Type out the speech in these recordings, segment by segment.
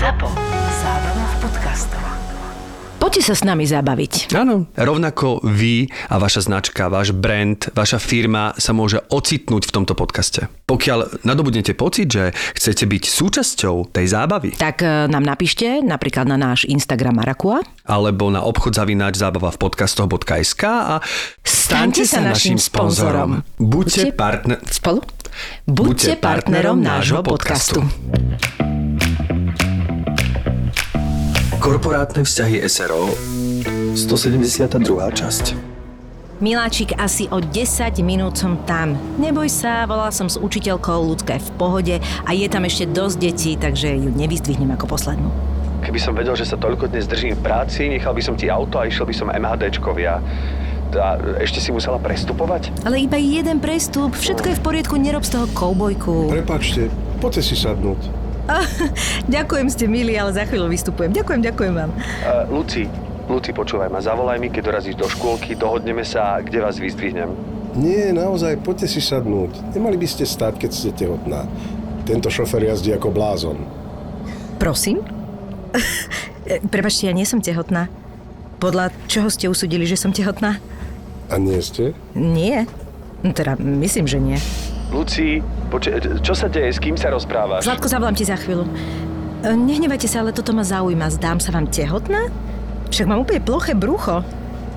ZAPO. Zábrná v podcastov. Poďte sa s nami zabaviť. Áno. Rovnako vy a vaša značka, váš brand, vaša firma sa môže ocitnúť v tomto podcaste. Pokiaľ nadobudnete pocit, že chcete byť súčasťou tej zábavy, tak nám napíšte napríklad na náš Instagram Marakua alebo na obchod@zabavavpodcastoch.sk a staňte sa našim sponzorom. Buďte partner... Spolu? Buďte partnerom nášho podcastu. Korporátne vzťahy SRO 172. časť. Miláčik, asi o 10 minút som tam. Neboj sa, volala som s učiteľkou, Ľudka je v pohode a je tam ešte dosť detí, takže ju nevyzdvihnem ako poslednú. Keby som vedel, že sa toľko dnes držím v práci, nechal by som ti auto a išiel by som MHDčkovia. A ešte si musela prestupovať? Ale iba jeden prestup, všetko je v poriadku, nerob z toho koubojku. Prepáčte, poďte si sadnúť. Ďakujem, ste milí, ale za chvíľu vystupujem. Ďakujem vám. Luci, počúvaj ma, zavolaj mi, keď dorazíš do škôlky, dohodneme sa, kde vás vyzdvihnem. Nie, naozaj, poďte si sadnúť. Nemali by ste stáť, keď ste tehotná. Tento šofér jazdí ako blázon. Prosím? Prepačte, ja nie som tehotná. Podľa čoho ste usúdili, že som tehotná? A nie ste? Nie. Teda, myslím, že nie. Luci, čo sa deje? S kým sa rozprávaš? Zlatko, zavolám ti za chvíľu. Nehnevajte sa, ale toto ma zaujíma. Zdám sa vám tehotná? Však mám úplne ploché brucho.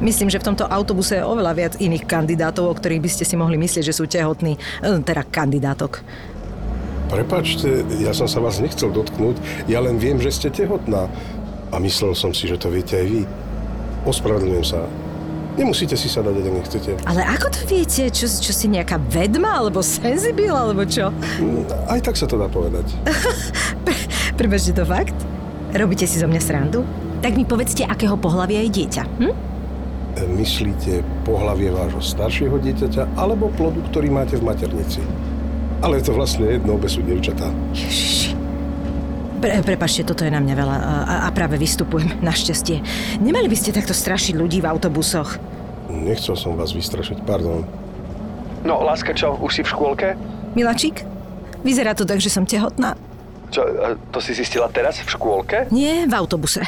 Myslím, že v tomto autobuse je oveľa viac iných kandidátov, o ktorých by ste si mohli myslieť, že sú tehotní. Teda kandidátok. Prepáčte, ja som sa vás nechcel dotknúť. Ja len viem, že ste tehotná. A myslel som si, že to viete aj vy. Ospravedlňujem sa. Nemusíte si sadať, ak nechcete. Ale ako to viete? Čo si nejaká vedma, alebo senzibil, alebo čo? Aj tak sa to dá povedať. Prebežte to fakt? Robíte si zo mňa srandu? Tak mi povedzte, akého pohlavia je dieťa, hm? Myslíte pohlavie vášho staršieho dieťaťa, alebo plodu, ktorý máte v maternici? Ale je to vlastne jedno, obe sú dievčatá. Ježiši. Prepačte, toto je na mňa veľa a práve vystupujem, našťastie. Nemali by ste takto strašiť ľudí v autobusoch? Nechcel som vás vystrašiť, pardon. No, láska, čo? Už si v škôlke? Miláčik, vyzerá to tak, že som tehotná. Čo, to si zistila teraz v škôlke? Nie, v autobuse.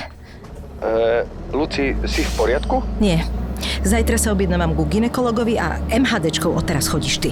Luci, si v poriadku? Nie. Zajtra sa objednávam ku gynekologovi a MHDčkou odteraz chodíš ty.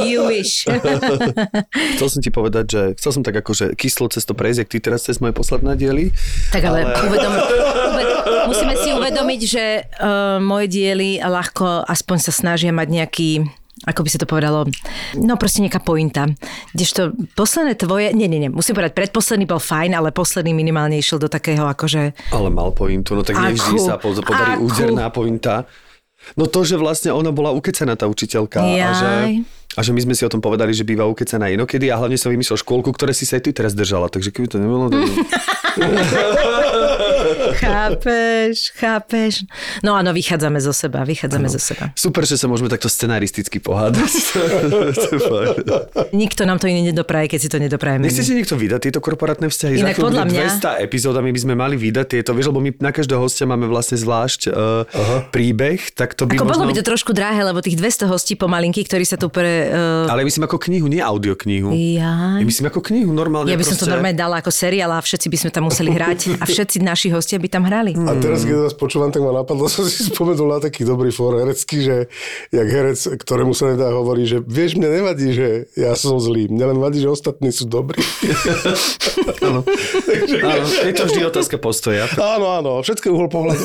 You wish. Chcel som ti povedať, že chcel som tak akože kyslo cesto prejsť, jak ty teraz cez moje posledné diely. Tak ale musíme si uvedomiť, že moje diely ľahko aspoň sa snažia mať nejaký, ako by sa to povedalo, no proste nejaká pointa. Kdežto posledné tvoje, nie, musím povedať, predposledný bol fajn, ale posledný minimálne išiel do takého akože... Ale mal pointu, no tak nevždy sa podarí úderná pointa. No to, že vlastne ona bola ukecaná, tá učiteľka. A že my sme si o tom povedali, že býva ukecaná inokedy a hlavne som vymyslel škôlku, ktoré si sa aj ty teraz držala, takže keby to nebolo... Chápeš. No áno, vychádzame zo seba. Super, že sa môžeme takto scenaristicky pohádať. Nikto nám to iné nedopraje, keď si to nedoprajeme. Nechcete niekto vydať tieto korporátne vzťahy? Inak podľa mňa... 200 epizódami by sme mali vydať tieto, vieš, lebo my na každého hostia máme vlastne zvlášť príbeh, tak to by ako možno... Bolo by to trošku drahé, lebo tých 200 hostí pomalinky, ktorí sa tu Ale myslím ako knihu, nie audioknihu. Ja myslím ako knihu, normálne. Ja by som to normálne dala ako seriál a všetci by sme tam museli hrať a všetci naši hostia by tam hrali. A teraz, keď vás počúvam, tak ma napadlo, som si spomenul na taký dobrý fór herecký, že jak herec, ktorému sa nedá, hovorí, že vieš, mne nevadí, že ja som zlý. Mne len vadí, že ostatní sú dobrí. Áno. Je to vždy otázka postoja. Áno. Všetko uhol pohľadu.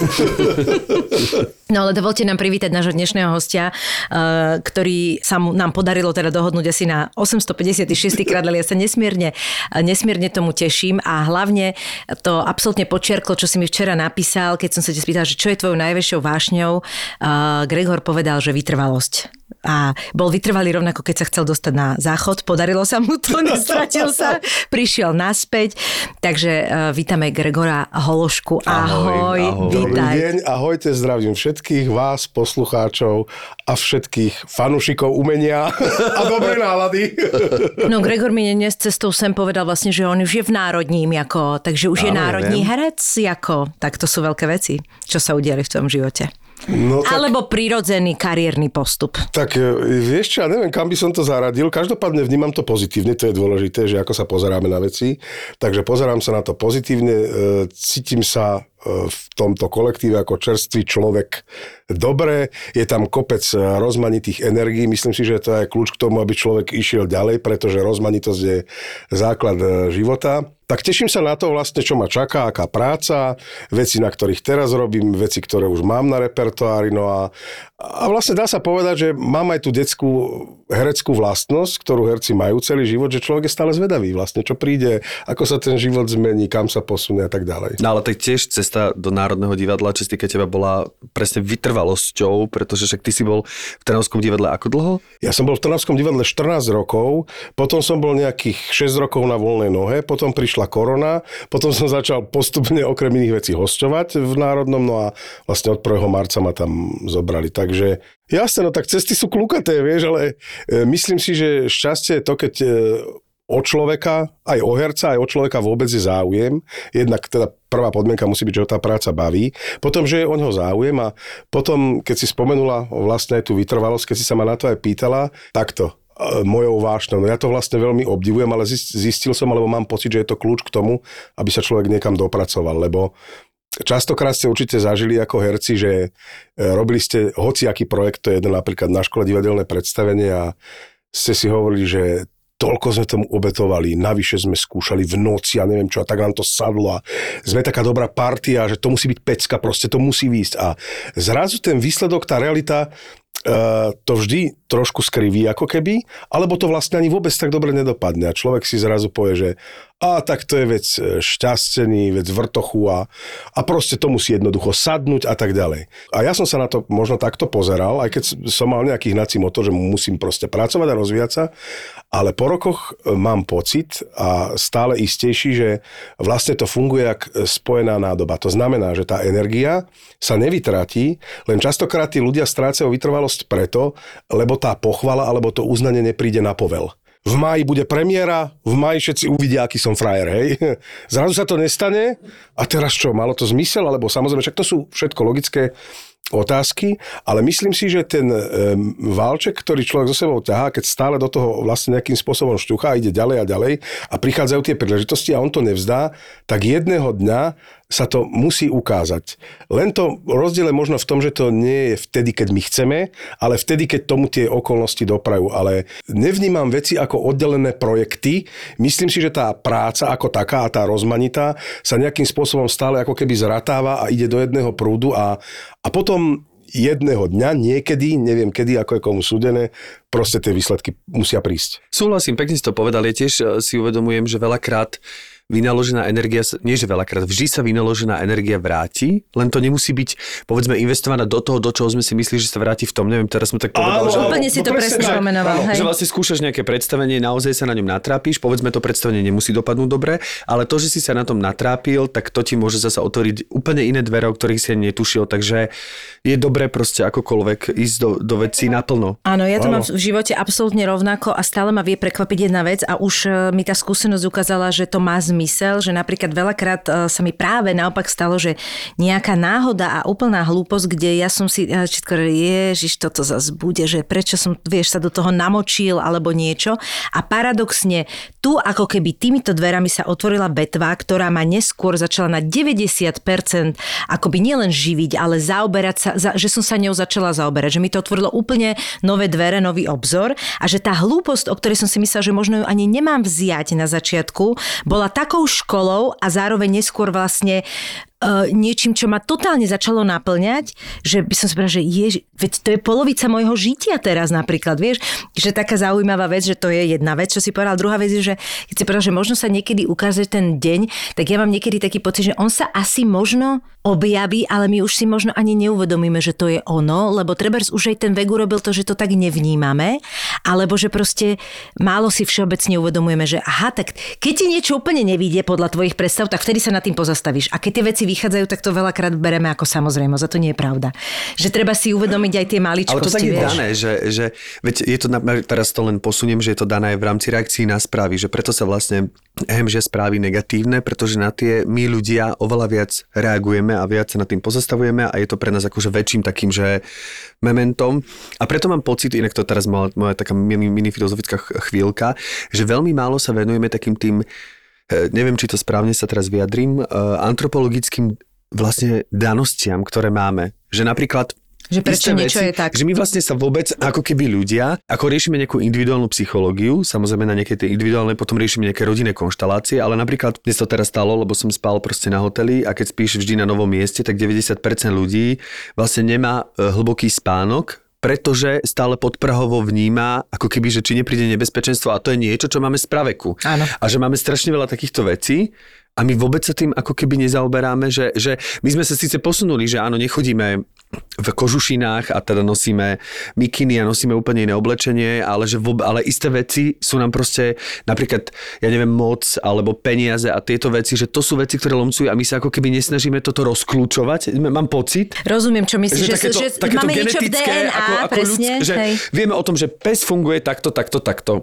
No ale dovolte nám privítať nášho dnešného hostia, ktorý sa nám podarilo teda dohodnúť asi na 856. krát, ale ja sa nesmierne tomu teším a hlavne to absolútne počiarklo, čo si mi včera napísal, keď som sa te spýtal, že čo je tvojou najväčšou vášňou, Gregor povedal, že vytrvalosť. a bol vytrvalý rovnako, keď sa chcel dostať na záchod. Podarilo sa mu to, nestratil sa, prišiel naspäť. Takže vítame Gregora Hološku. Ahoj, ahoj. Vítaj. Dobrý deň, ahojte, zdravím všetkých vás, poslucháčov a všetkých fanúšikov umenia a dobrej nálady. No Gregor mi dnes cestou sem povedal vlastne, že on už je v Národním, ako, takže už je národní herec, ako, tak to sú veľké veci, čo sa udiali v tvojom živote. No, tak, alebo prirodzený kariérny postup. Tak vieš čo, ja neviem, kam by som to zaradil. Každopádne vnímam to pozitívne, to je dôležité, že ako sa pozeráme na veci. Takže pozerám sa na to pozitívne, cítim sa v tomto kolektíve ako čerstvý človek dobre. Je tam kopec rozmanitých energií. Myslím si, že to je kľúč k tomu, aby človek išiel ďalej, pretože rozmanitosť je základ života. Tak teším sa na to vlastne, čo ma čaká, aká práca, veci, na ktorých teraz robím, veci, ktoré už mám na repertoári. No a vlastne dá sa povedať, že mám aj tú detskú hereckú vlastnosť, ktorú herci majú celý život, že človek je stále zvedavý vlastne, čo príde, ako sa ten život zmení, kam sa posunie a tak ďalej. No ale tak tiež cesta do Národného divadla, čo týka teba, bola presne vytrvalosťou, pretože však ty si bol v Trnavskom divadle ako dlho? Ja som bol v Trnavskom divadle 14 rokov, potom som bol nejakých 6 rokov na voľnej nohe, potom prišla korona, potom som začal postupne okrem iných vecí hosťovať v Národnom, no a vlastne od 1. marca ma tam zobrali, takže jasne, no tak cesty sú kľukaté, vieš, ale myslím si, že šťastie je to, keď o človeka, aj o herca, aj o človeka vôbec je záujem. Jednak teda prvá podmienka musí byť, že ho tá práca baví. Potom, že je o ňoho záujem a potom, keď si spomenula vlastne tú vytrvalosť, keď si sa ma na to aj pýtala, takto. Mojou vášňou. No ja to vlastne veľmi obdivujem, ale zistil som, alebo mám pocit, že je to kľúč k tomu, aby sa človek niekam dopracoval, lebo častokrát ste určite zažili ako herci, že robili ste hociaký projekt, to je jeden napríklad na škole divadelné predstavenie a ste si hovorili, že toľko sme tomu obetovali, navyše sme skúšali v noci a neviem čo, a tak nám to sadlo a sme taká dobrá partia, že to musí byť pecka, proste to musí výjsť a zrazu ten výsledok, tá realita to vždy trošku skriví ako keby, alebo to vlastne ani vôbec tak dobre nedopadne a človek si zrazu povie, že a tak to je vec šťastený, vec vrtochu a proste to musí jednoducho sadnúť a tak ďalej. A ja som sa na to možno takto pozeral, aj keď som mal nejaký hnací motor, že musím proste pracovať a rozvíjať sa, ale po rokoch mám pocit a stále istejší, že vlastne to funguje jak spojená nádoba. To znamená, že tá energia sa nevytratí, len častokrát tí ľudia strácajú vytrvalosť preto, lebo tá pochvala alebo to uznanie nepríde na povel. V máji bude premiéra, v máji všetci uvidia, aký som frajer, hej. Zrazu sa to nestane a teraz čo, malo to zmysel? Alebo samozrejme, však to sú všetko logické otázky, ale myslím si, že ten válček, ktorý človek so sebou ťahá, keď stále do toho vlastne nejakým spôsobom šťuchá, ide ďalej a ďalej a prichádzajú tie príležitosti a on to nevzdá, tak jedného dňa sa to musí ukázať. Len to rozdiel je možno v tom, že to nie je vtedy, keď my chceme, ale vtedy, keď tomu tie okolnosti doprajú. Ale nevnímam veci ako oddelené projekty. Myslím si, že tá práca ako taká a tá rozmanitá sa nejakým spôsobom stále ako keby zratáva a ide do jedného prúdu a potom jedného dňa, niekedy, neviem kedy, ako je komu súdené, proste tie výsledky musia prísť. Súhlasím, pekne si to povedal. Ja tiež si uvedomujem, že veľakrát vynaložená energia, nie že veľakrát, vždy sa vynaložená energia vráti, len to nemusí byť, povedzme, investovaná do toho, do čoho sme si mysleli, že sa vráti v tom, neviem, teraz sme tak povedali. Áno, úplne si to presne pomenoval. Že vlastne skúšaš nejaké predstavenie, naozaj sa na ňom natrápiš, povedzme, to predstavenie nemusí dopadnúť dobre, ale to, že si sa na tom natrápil, tak to ti môže zasa otvoriť úplne iné dvere, o ktorých si ani netušil, takže je dobré proste akokoľvek ísť do vecí naplno. Áno, ja to mám v živote absolútne rovnako a stále ma vie prekvapiť jedna vec a už mi tá skúsenosť ukázala, že to má mysel, že napríklad veľakrát sa mi práve naopak stalo, že nejaká náhoda a úplná hlúposť, kde ja som si všetko, ježiš, toto zase bude, že prečo som, vieš, sa do toho namočil alebo niečo. A paradoxne tu ako keby týmito dverami sa otvorila betva, ktorá ma neskôr začala na 90% akoby nielen živiť, ale zaoberať sa, že som sa ňou začala zaoberať, že mi to otvorilo úplne nové dvere, nový obzor a že tá hlúposť, o ktorej som si myslela, že možno ju ani nemám vziať na začiatku, bola takou školou a zároveň neskôr vlastne niečím, čo ma totálne začalo naplňať, že by som si povedala, že veď to je polovica môjho žitia teraz napríklad, vieš, že taká zaujímavá vec, že to je jedna vec, čo si povedal. Druhá vec je, že keď si povedal, že možno sa niekedy ukáže ten deň, tak ja mám niekedy taký pocit, že on sa asi možno objaví, ale my už si možno ani neuvedomíme, že to je ono, lebo trebárs už aj ten vek urobil to, že to tak nevnímame, alebo že proste málo si všeobecne uvedomujeme, že aha, tak keď ti niečo úplne nevíde podľa tvojich predstav, tak vtedy sa nad tým pozastavíš. A keď tie veci vychádzajú, tak to veľakrát bereme ako samozrejme, za to nie je pravda. Že treba si uvedomiť aj tie maličkosti. Ale to tak je dané, že veď je to, teraz to len posuniem, že je to dané v rámci reakcií na správy, že preto sa vlastne že správy negatívne, pretože na tie my ľudia oveľa viac reagujeme a viac sa nad tým pozastavujeme a je to pre nás akože väčším takým, že momentom. A preto mám pocit, inak to teraz mala moja taká mini filozofická chvíľka, že veľmi málo sa venujeme takým tým, neviem, či to správne sa teraz vyjadrím, antropologickým vlastne danostiam, ktoré máme. Že napríklad že prečo niečo veci, je tak. Že my vlastne sa vôbec, ako keby ľudia, ako riešime nejakú individuálnu psychológiu, samozrejme na nejaké tie individuálne, potom riešime nejaké rodinné konštalácie, ale napríklad dnes to teraz stalo, lebo som spal proste na hoteli a keď spíš vždy na novom mieste, tak 90% ľudí vlastne nemá hlboký spánok, pretože stále podprahovo vníma, ako keby, že či nepríde nebezpečenstvo a to je niečo, čo máme z praveku. Áno. A že máme strašne veľa takýchto vecí a my vôbec sa tým ako keby nezaoberáme, že my sme sa síce posunuli, že áno, nechodíme v kožušinách a teda nosíme mikiny a nosíme úplne iné oblečenie, ale isté veci sú nám proste napríklad, ja neviem, moc alebo peniaze a tieto veci, že to sú veci, ktoré lomcujú a my sa ako keby nesnažíme toto rozklúčovať. Mám pocit. Rozumiem, čo myslíš, že máme niečo v DNA, ako presne. Ľudské, že vieme o tom, že pes funguje takto, takto, takto.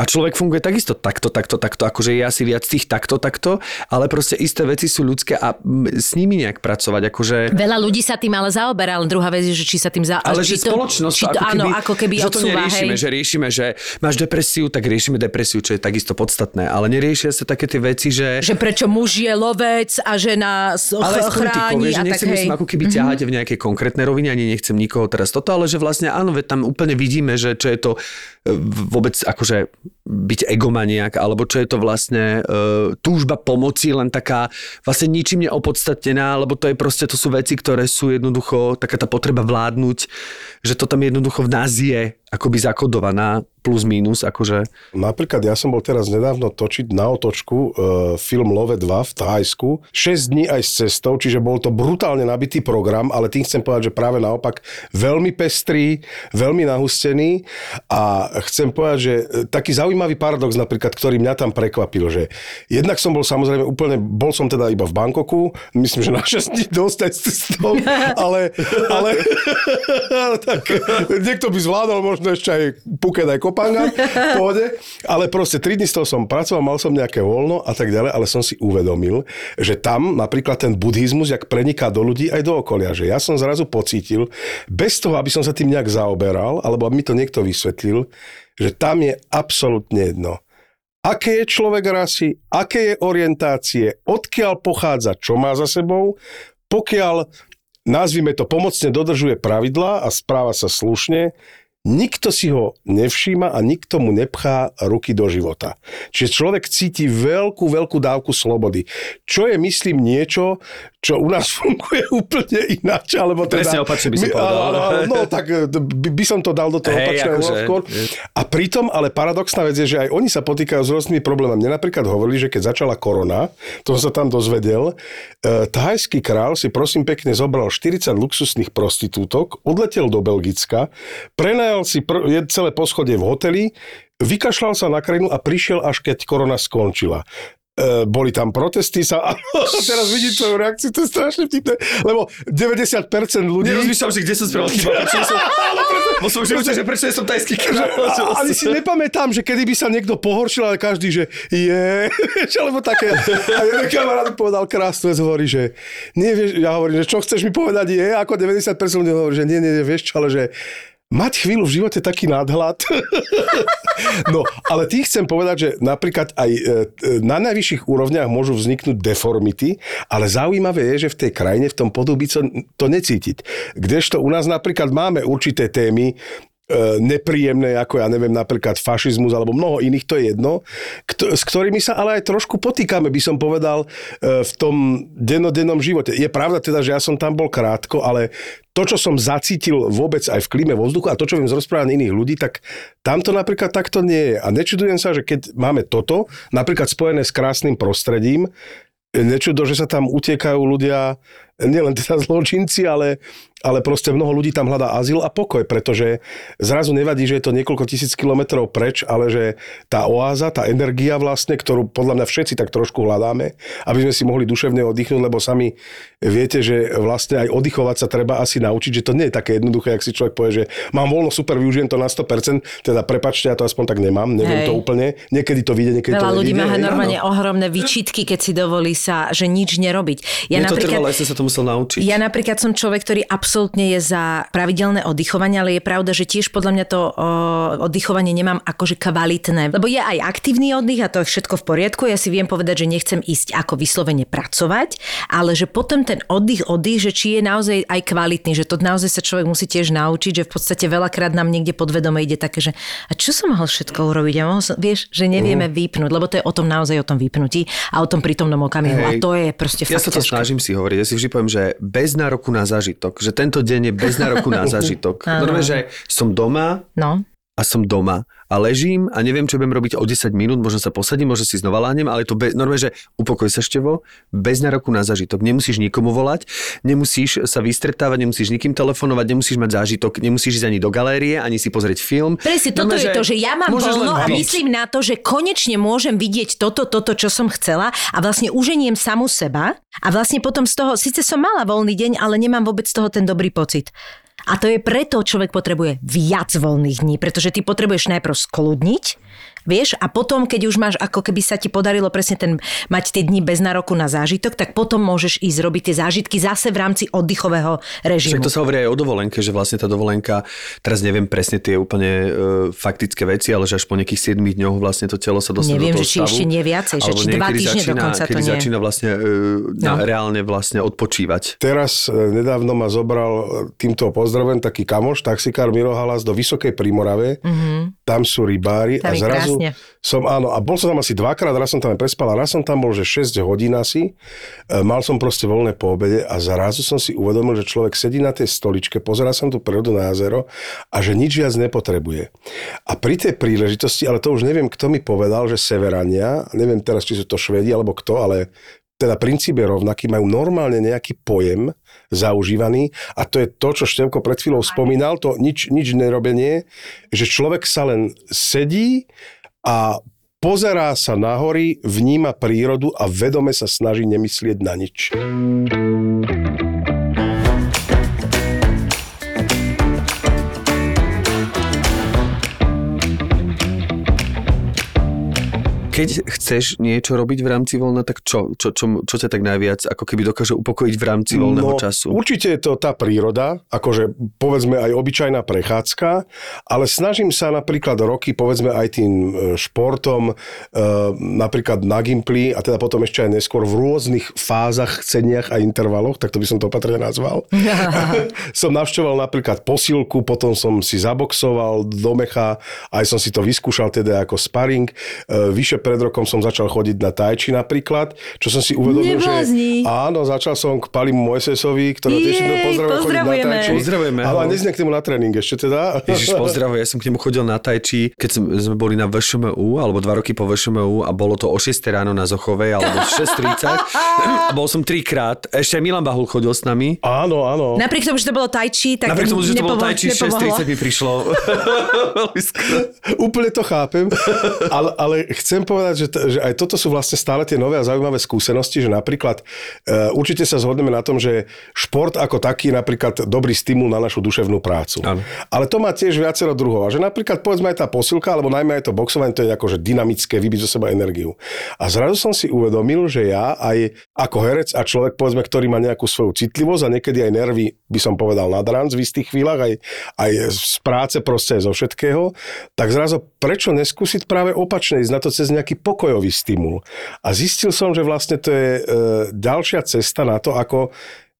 A človek funguje takisto takto, takto, takto. Akože je asi viac tých takto, takto, ale proste isté veci sú ľudské a s nimi nejak pracovať. Akože veľa ľudí sa tým ale zaoberá. Ale druhá vec je, že či sa tým ale že spoločnosť to, ako keby že odsúva, to neriešime, hej. Že riešime, že máš depresiu, tak riešime depresiu, čo je takisto podstatné. Ale neriešia sa také tie veci, že prečo muž je lovec a žena chráni a tak, hej. Ale nechcem sa ako keby ťahať v nejakej konkrétnej rovine, ani nechcem nikoho teraz toto, ale že vlastne áno, tam úplne vidíme, že čo je to vôbec akože byť egomaniak, alebo čo je to vlastne túžba pomoci, len taká vlastne ničím neopodstatnená, lebo to je proste, to sú veci, ktoré sú jednoducho taká tá potreba vládnuť, že to tam jednoducho v nás je akoby zakodovaná plus mínus, akože. Napríklad ja som bol teraz nedávno točiť na otočku film Love 2 v Thajsku. 6 dní aj s cestou, čiže bol to brutálne nabitý program, ale tým chcem povedať, že práve naopak veľmi pestrý, veľmi nahustený a chcem povedať, že taký zaujímavý paradox napríklad, ktorý mňa tam prekvapil, že jednak som bol samozrejme úplne, bol som teda iba v Bangkoku, myslím, že na 6 dní dostať s cestou, ale tak niekto by zvládol možno ešte aj Phuket, aj Kopanga, pôjde. Ale proste 3 dní z toho som pracoval, mal som nejaké voľno a tak ďalej, ale som si uvedomil, že tam napríklad ten buddhizmus, jak preniká do ľudí aj do okolia, že ja som zrazu pocítil, bez toho, aby som sa tým nejak zaoberal, alebo aby mi to niekto vysvetlil, že tam je absolútne jedno. Aké je človek rasy, aké je orientácie, odkiaľ pochádza, čo má za sebou, pokiaľ, nazvime to, pomocne dodržuje pravidlá a správa sa slušne, nikto si ho nevšíma a nikto mu nepchá ruky do života. Čiže človek cíti veľkú, veľkú dávku slobody. Čo je, myslím, niečo, čo u nás funguje úplne ináč. Alebo teda, presne opačne by som povedal. No tak by som to dal do toho opačného skôr. A pritom, ale paradoxná vec je, že aj oni sa potýkajú s rôznymi problémami. Mne napríklad hovorili, že keď začala korona, to sa tam dozvedel, thajský král si prosím pekne zobral 40 luxusných prostitútok, odletel do Belgicka, prenajal si celé poschodie v hoteli, vykašľal sa na krajinu a prišiel, až keď korona skončila. Boli tam protesty sa. Teraz vidím tvoju reakciu, to je strašne vtipné, lebo 90% ľudí. Nerozmýšľam si, kde som spravil chyba. Bo som už že prečo som tajský král. Ani si nepamätám, že kedy by sa niekto pohoršil, ale každý, že alebo také. A jeden kamarát povedal krásne z hovorí, že nie, vieš, ja hovorím, že čo chceš mi povedať je, ako 90% ľudí hovorí, že nie, vieš čo, ale že mať chvíľu v živote taký nadhľad. No, ale tým chcem povedať, že napríklad aj na najvyšších úrovniach môžu vzniknúť deformity, ale zaujímavé je, že v tej krajine, v tom podúbico to necítiť. Kdežto u nás napríklad máme určité témy, nepríjemné, ako ja neviem, napríklad fašizmus alebo mnoho iných, to je jedno, s ktorými sa ale aj trošku potýkame, by som povedal, v tom dennodennom živote. Je pravda teda, že ja som tam bol krátko, ale to, čo som zacítil vôbec aj v klíme, vo vzduchu a to, čo viem z rozprávania iných ľudí, tak tamto napríklad takto nie je. A nečudujem sa, že keď máme toto, napríklad spojené s krásnym prostredím, nečudo, že sa tam utekajú ľudia, nielen teda zločinci, ale proste mnoho ľudí tam hľadá azyl a pokoj, pretože zrazu nevadí, že je to niekoľko tisíc kilometrov preč, ale že tá oáza, tá energia vlastne, ktorú podľa mňa všetci tak trošku hľadáme, aby sme si mohli duševne oddychnúť, lebo sami viete, že vlastne aj oddychovať sa treba asi naučiť, že to nie je také jednoduché, ak si človek povie, že mám voľno, super, využijem to na 100%, teda prepáčte, ja to aspoň tak nemám, neviem to úplne, niekedy to vyjde, niekedy veľa to nevyjde. Veľa ľudí má normálne ohromné výčitky, keď si dovolí sa, že nič nerobiť. Ja musel naučiť. Ja napríklad som človek, ktorý absolútne je za pravidelné oddychovanie, ale je pravda, že tiež podľa mňa to oddychovanie nemám akože kvalitné. Lebo je aj aktívny oddych a to je všetko v poriadku. Ja si viem povedať, že nechcem ísť ako vyslovene pracovať, ale že potom ten oddych, že či je naozaj aj kvalitný, že to naozaj sa človek musí tiež naučiť, že v podstate veľakrát nám niekde podvedome ide také, že a čo som mohol všetko urobiť? Ja mohol som, vieš, že nevieme vypnúť, lebo to je o tom naozaj o tom vypnutí a o tom prítomnom okamihu. Hej. A to je proste ja fakt. Ja sa to snažím si hovoriť. Ja si vždy poviem, že bez nároku na zážitok. Že tento deň je bez nároku na zážitok. Normálne, že som doma a som doma. A ležím a neviem, čo budem robiť o 10 minút, možno sa posadím, možno si znova láhnem, ale to normálne, že upokoj sa števo, bez nároku na zážitok. Nemusíš nikomu volať, nemusíš sa vystretávať, nemusíš nikým telefonovať, nemusíš mať zážitok, nemusíš ísť ani do galérie, ani si pozrieť film. Presne, toto je to, že ja mám voľno a myslím na to, že konečne môžem vidieť toto, čo som chcela a vlastne uženiem samu seba a vlastne potom z toho, síce som mala voľný deň, ale nemám vôbec z toho ten dobrý pocit. A to je preto, človek potrebuje viac voľných dní, pretože ty potrebuješ najprv skľudniť, vieš, a potom, keď už máš, ako keby sa ti podarilo presne mať tie dni bez nároku na zážitok, tak potom môžeš ísť robiť tie zážitky zase v rámci oddychového režimu. Však to sa hovorí aj o dovolenke, že vlastne tá dovolenka, teraz neviem presne tie úplne faktické veci, ale že až po nejakých 7 dňoch vlastne to telo sa dostane do toho stavu. Neviem, že či ešte nie viacej, že či 2 týždne dokonca to nie. Začína vlastne reálne vlastne odpočívať. Teraz nedávno ma zobral týmto pozdravím taký kamoš, taxikár Miro Halas do Vysokej Primorave. Mm-hmm. Tam sú rybári tam a zrazu a bol som tam asi dvakrát, raz som tam prespal a raz som tam bol, že 6 hodín asi. Mal som proste voľné po obede a zrazu som si uvedomil, že človek sedí na tej stoličke, pozerá sa tú prírodu na jazero a že nič viac nepotrebuje. A pri tej príležitosti, ale to už neviem, kto mi povedal, že Severania, neviem teraz, či sú to Švédi alebo kto, ale teda princíp je rovnaký, majú normálne nejaký pojem zaužívaný a to je to, čo Števko pred chvíľou spomínal, to nič nerobenie, že človek sa len sedí a pozerá sa na hory, vníma prírodu a vedome sa snaží nemyslieť na nič. Keď chceš niečo robiť v rámci voľna, tak čo ťa tak najviac ako keby dokáže upokojiť v rámci voľného času? Určite je to tá príroda, akože povedzme aj obyčajná prechádzka, ale snažím sa napríklad roky, povedzme aj tým športom, napríklad na gimpli a teda potom ešte aj neskôr v rôznych fázach, chceniach a intervaloch, tak to by som to opatrne nazval. Som navštevoval napríklad posilku, potom som si zaboxoval do mecha, aj som si to vyskúšal teda ako sparing, vyše pred rokom som začal chodiť na Tchaj-ťi napríklad, čo som si uvedomil, že áno, začal som k Palimu Mojsesovi, ktorého tiež pozdravujeme chodiť na Tchaj-ťi. Pozdravujeme. Ale nezne k nemu na tréning ešte teda. Ježiš, pozdravuj, ja som k nemu chodil na Tchaj-ťi, keď sme boli na VŠMU, alebo 2 roky po VŠMU a bolo to o 6 ráno na Zochovej, alebo 6:30. A bol som 3-krát. Ešte aj Milan Bahul chodil s nami. Áno. Napriek tomu, že to bolo Tchaj-ťi, tak napriek tomu, že to bolo Tchaj-ťi, 6:30 mi prišlo. Úplne to chápem. Ale chcem povedať, že aj toto sú vlastne stále tie nové a zaujímavé skúsenosti, že napríklad určite sa zhodneme na tom, že šport ako taký je napríklad dobrý stimul na našu duševnú prácu. Ano. Ale to má tiež viacero druhov. A že napríklad povedzme aj tá posilka, alebo najmä aj to boxovanie, to je akože dynamické, vybiť zo seba energiu. A zrazu som si uvedomil, že ja aj ako herec a človek, povedzme, ktorý má nejakú svoju citlivosť a niekedy aj nervy, by som povedal, nad ranc v istých chvíľach, aj z práce proste zo všetkého, tak zrazu prečo neskúsiť práve opačne, ísť na to cez nejaký pokojový stimul. A zistil som, že vlastne to je ďalšia cesta na to, ako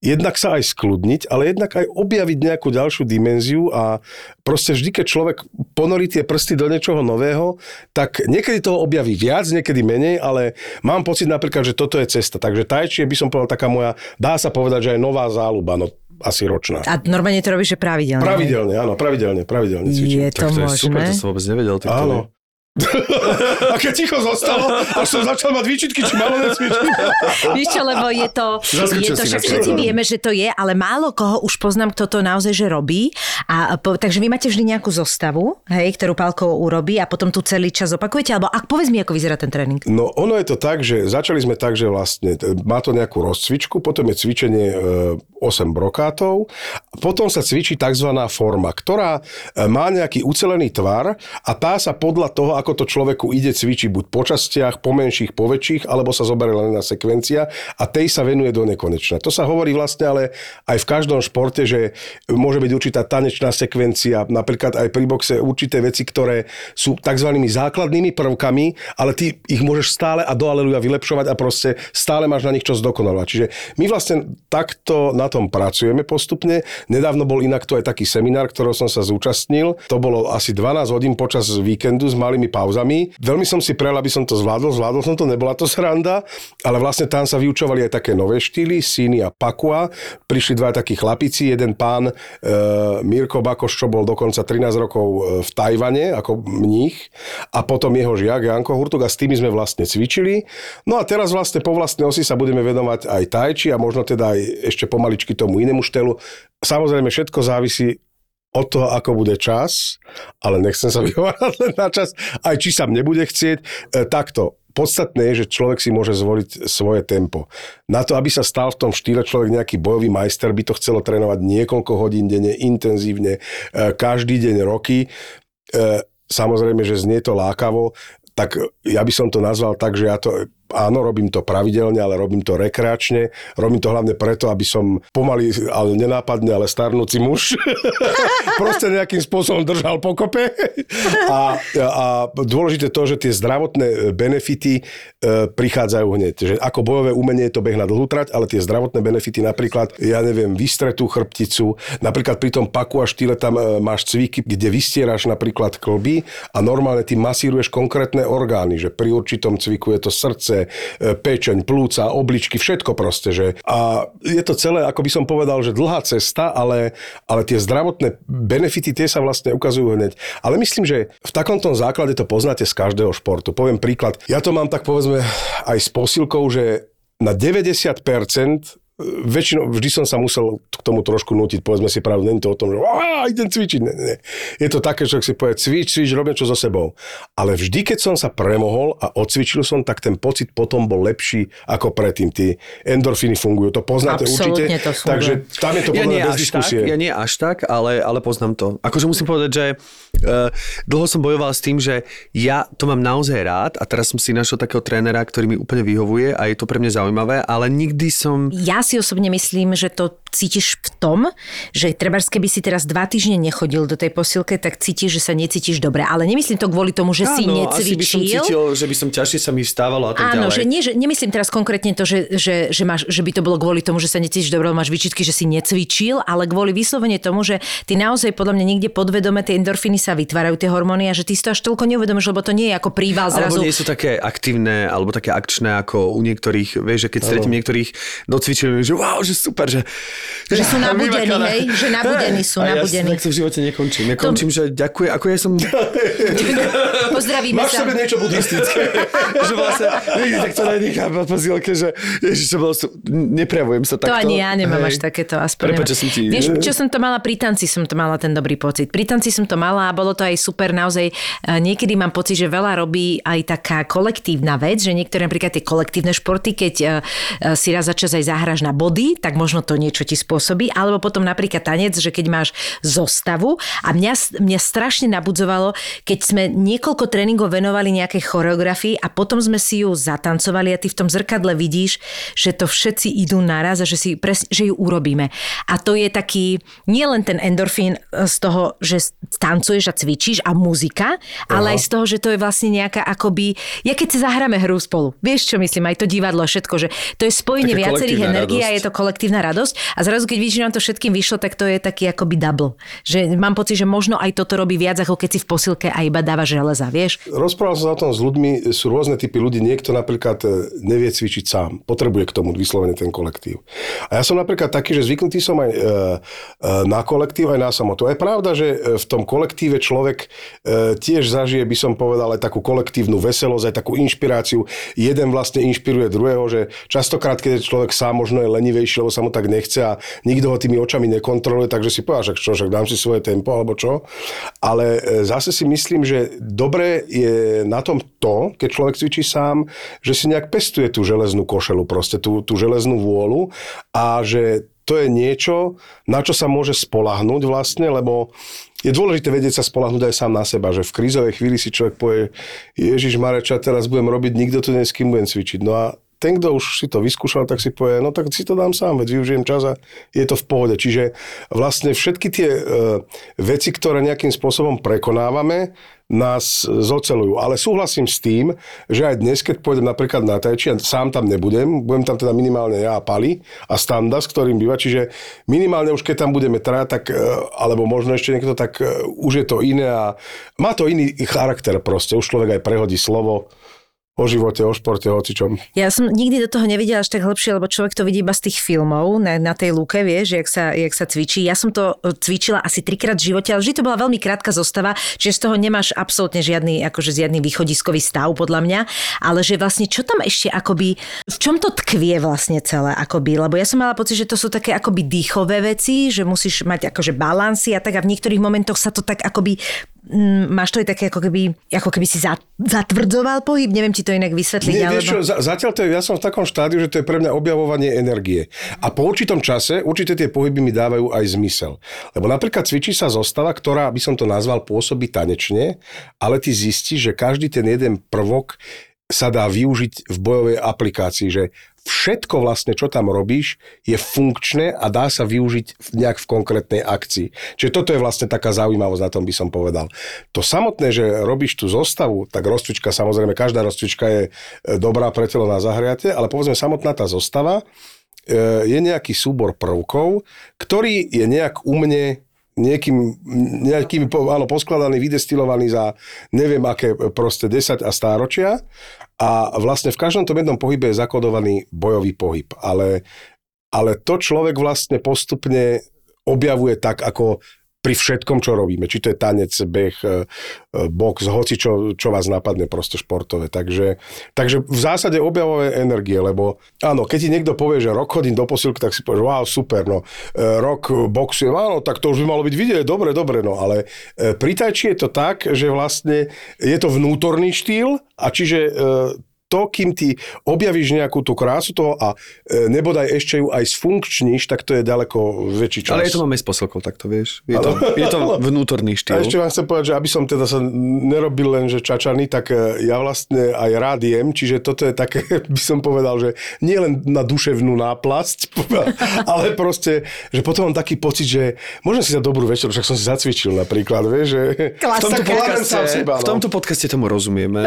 jednak sa aj skľudniť, ale jednak aj objaviť nejakú ďalšiu dimenziu a proste vždy, keď človek ponorí tie prsty do niečoho nového, tak niekedy toho objaví viac, niekedy menej, ale mám pocit napríklad, že toto je cesta. Takže Tchaj-ťi by som povedal taká moja, dá sa povedať, že aj nová záľuba, no asi ročná. A normálne to robíš, že pravidelne? Pravidelne, áno, pravidelne cvičím. Je to možné? Tak to je super, to som vôbec nevedel. Áno. A keď ticho zostalo, až som začal mať výčitky, či malo necvičky. Víš čo, lebo je to však všetci vieme, že to je, ale málo koho už poznám, kto to naozaj že robí. Takže vy máte vždy nejakú zostavu, hej, ktorú Palko urobí a potom tu celý čas opakujete, alebo ak povedz mi, ako vyzerá ten tréning. No ono je to tak, že začali sme tak, že vlastne má to nejakú rozcvičku, potom je cvičenie 8 brokátov, potom sa cvičí takzvaná forma, ktorá má nejaký ucelený tvar a tá sa podľa toho, ako to človeku ide, cvičí buď po častiach, po menších, po väčších, alebo sa zoberie len na sekvencia a tej sa venuje do nekonečna. To sa hovorí vlastne ale aj v každom športe, že môže byť určitá tanečná sekvencia, napríklad aj pri boxe určité veci, ktoré sú takzvanými základnými prvkami, ale ty ich môžeš stále a do aleluja vylepšovať a proste stále máš na nich čo zdokonalovať. Čiže my vlastne takto na tom pracujeme postupne. Nedávno bol inak to aj taký seminár, ktorého som sa zúčastnil. To bolo asi 12 hodín počas víkendu s malými pauzami. Veľmi som si prel, aby som to zvládol som to, nebola to sranda, ale vlastne tam sa vyučovali aj také nové štýly, Sini a Pa-kua. Prišli dva takí chlapici, jeden pán Mirko Bakos, čo bol dokonca 13 rokov v Tajvane, ako mních, a potom jeho žiak Janko Hurtuk a s tými sme vlastne cvičili. No a teraz vlastne po vlastnej osi sa budeme venovať aj Tchaj-ťi a možno teda aj ešte pomaličky tomu inému štýlu. Samozrejme všetko závisí od toho, ako bude čas, ale nechcem sa vyhovárať len na čas, aj či sa mne bude chcieť, takto. Podstatné je, že človek si môže zvoliť svoje tempo. Na to, aby sa stal v tom štýle človek nejaký bojový majster, by to chcelo trénovať niekoľko hodín denne, intenzívne, každý deň roky. Samozrejme, že znie to lákavo, tak ja by som to nazval tak, že ja to... Áno, robím to pravidelne, ale robím to rekreačne. Robím to hlavne preto, aby som pomaly, ale nenápadne, ale starnúci muž proste nejakým spôsobom držal pokope. A dôležité to, že tie zdravotné benefity prichádzajú hneď. Že ako bojové umenie je to beh na dlhú trať, ale tie zdravotné benefity napríklad, ja neviem, vystretú chrbticu, napríklad pri tom Paku a štýle tam máš cviky, kde vystieraš napríklad klby a normálne ty masíruješ konkrétne orgány, že pri určitom cviku je to srdce, pečeň, plúca, obličky, všetko proste, že. A je to celé, ako by som povedal, že dlhá cesta, ale tie zdravotné benefity, tie sa vlastne ukazujú hneď. Ale myslím, že v takomto základe to poznáte z každého športu. Poviem príklad. Ja to mám tak povedzme aj s posilkou, že na 90% väčšinou, vždy som sa musel k tomu trošku nútiť, povedzme si pravdu, nie je to o tom, že idem cvičiť, nie. Je to také, že si povie, cvič, robím čo so sebou. Ale vždy, keď som sa premohol a odcvičil som, tak ten pocit potom bol lepší ako predtým. Tí endorfíny fungujú, to poznáte určite. Absolútne to funguje. Takže tam je to podľa bez diskusie. Ja nie až tak, ale poznám to. Akože musím povedať, že dlho som bojoval s tým, že ja to mám naozaj rád a teraz som si našiel takého trénera, ktorý mi úplne vyhovuje a je to pre mňa zaujímavé, ale nikdy som... Ja si osobne myslím, že to cítiš v tom, že trebárs keby si teraz 2 týždne nechodil do tej posilke, tak cítiš, že sa necítiš dobre. Ale nemyslím to kvôli tomu, že si necvičil. Asi by som cítil, že by som ťažšie sa mi vstávalo a tak ďalej. Áno, že nemyslím teraz konkrétne to, že by to bolo kvôli tomu, že sa necítiš dobre, máš výčitky, že si necvičil, ale kvôli vyslovene tomu, že ty naozaj podľa mňa niekde podvedome tie endorfíny sa vytvárajú, tie hormóny a že ty si to až toľko neuvedomíš, lebo to nie je ako príval zrazu. Alebo nie sú také aktívne alebo také akčné ako u niektorých, vieš, že keď stretím niektorých docvičil, že wow, že super, že sú nabudení, hej? Že nabudení sú, nabudení. Ja tak to v živote nekončím. Že ďakujem, ako ja som... Pozdravíme sa. Máš v sebe niečo buddhistické. Že vlastne, nikdy tak to nenechám na pozílke, že ježiš, neprejavujem sa takto. To ani ja nemám až takéto. Prepáč, som ti... Vieš, čo som to mala pri tanci, som to mala ten dobrý pocit. Pri tanci som to mala a bolo to aj super, naozaj. Niekedy mám pocit, že veľa robí aj taká kolektívna vec, že niektoré napríklad tie kolektívne športy, keď si raz za čas aj zahráš na body, tak možno to niečo ti spôsobí, alebo potom napríklad tanec, že keď máš zostavu a mňa strašne nabudzovalo, keď sme niekoľko tréningov venovali nejakej choreografii a potom sme si ju zatancovali a ty v tom zrkadle vidíš, že to všetci idú naraz a že ju urobíme. A to je taký, nie len ten endorfín z toho, že tancuješ a cvičíš a muzika, ale aj z toho, že to je vlastne nejaká akoby, keď si zahráme hru spolu. Vieš čo myslím, aj to divadlo a všetko, že to je spojenie viacerých energií. energia, je to kolektívna radosť. A zrazu, keď vidíš, že nám to všetkým vyšlo, tak to je taký akoby double. Že mám pocit, že možno aj toto robí viac, ako keď si v posilke a iba dáva železa, vieš? Rozprával som sa o tom s ľuďmi, sú rôzne typy ľudí. Niekto napríklad nevie cvičiť sám, potrebuje k tomu vyslovene ten kolektív. A ja som napríklad taký, že zvyknutý som aj na kolektív, aj na samotu. A je pravda, že v tom kolektíve človek tiež zažije, by som povedal, aj takú kolektívnu veselosť, aj takú inšpiráciu. Jeden vlastne inšpiruje druhého, že častokrát, keď je človek sám, možno je lenivejší, lebo sa mu tak nechce a nikto ho tými očami nekontroluje, takže si povie, že čo, že dám si svoje tempo alebo čo. Ale zase si myslím, že dobré je na tom to, keď človek cvičí sám, že si nejak pestuje tú železnú košelu, proste tú železnú vôľu a že to je niečo, na čo sa môže spoľahnúť vlastne, lebo je dôležité vedieť sa spoľahnúť aj sám na seba, že v krízovej chvíli si človek povie, Ježiš Mareča, teraz budem robiť, nikto tu nie s kým budem cvičiť. No a ten, kto už si to vyskúšal, tak si povie, no tak si to dám sám, veď využijem čas a je to v pohode. Čiže vlastne všetky tie veci, ktoré nejakým spôsobom prekonávame, nás zocelujú. Ale súhlasím s tým, že aj dnes, keď pôjdem napríklad na Tchaj-ťi, ja sám tam nebudem, budem tam teda minimálne ja a Pali a Standa, s ktorým býva, čiže minimálne už keď tam budeme traja, tak, alebo možno ešte niekto, tak už je to iné a má to iný charakter proste. Už človek aj prehodí slovo o živote, o športe, o hocičom. Ja som nikdy do toho nevidela až tak lepšie, lebo človek to vidí iba z tých filmov na tej lúke, vieš, jak sa cvičí. Ja som to cvičila asi 3-krát v živote, ale vždy to bola veľmi krátka zostava, čiže z toho nemáš absolútne žiadny východiskový stav, podľa mňa, ale že vlastne čo tam ešte akoby, v čom to tkvie vlastne celé akoby, lebo ja som mala pocit, že to sú také akoby dýchové veci, že musíš mať akože balansy a tak a v niektorých momentoch sa to tak akoby máš to aj také, ako keby si zatvrdzoval pohyb, neviem ti to inak vysvetliť. Nie, vieš čo, zatiaľ to je, ja som v takom štádiu, že to je pre mňa objavovanie energie. A po určitom čase určite tie pohyby mi dávajú aj zmysel. Lebo napríklad cvičí sa zostava, ktorá, by som to nazval, pôsobí tanečne, ale ty zistíš, že každý ten jeden prvok sa dá využiť v bojovej aplikácii, že všetko vlastne, čo tam robíš, je funkčné a dá sa využiť nejak v konkrétnej akcii. Čiže toto je vlastne taká zaujímavosť, na tom by som povedal. To samotné, že robíš tú zostavu, tak rozcvička, samozrejme, každá rozcvička je dobrá pre telo na zahriate, ale povedzme, samotná tá zostava je nejaký súbor prvkov, ktorý je nejak u mne nejakým poskladaný, vydestilovaný za neviem aké proste 10 a stáročia a vlastne v každom tom jednom pohybe je zakodovaný bojový pohyb, ale to človek vlastne postupne objavuje tak, ako pri všetkom, čo robíme. Či to je tanec, beh, box, hoci čo vás napadne, proste športové. Takže v zásade objavové energie, lebo áno, keď ti niekto povie, že rok chodím do posilky, tak si povieš, wow, super, no, rok boxujem, áno, tak to už by malo byť vidieť, dobre, no, ale pri Tchaj-ťi je to tak, že vlastne je to vnútorný štýl a čiže to, kým ty objavíš nejakú tú krásu toho a nebodaj ešte ju aj sfunkčníš, tak to je ďaleko väčší čas. Ale ja to mám aj s posilkou, tak to vieš. Je to vnútorný štýl. A ešte vám chcem povedať, že aby som teda sa nerobil len, že čačaný, tak ja vlastne aj rád jem, čiže toto je také, by som povedal, že nie len na duševnú náplasť, ale proste, že potom mám taký pocit, že možno si za dobrú večeru, však som si zacvičil napríklad, vieš, že v tomto podcaste tomu rozumieme.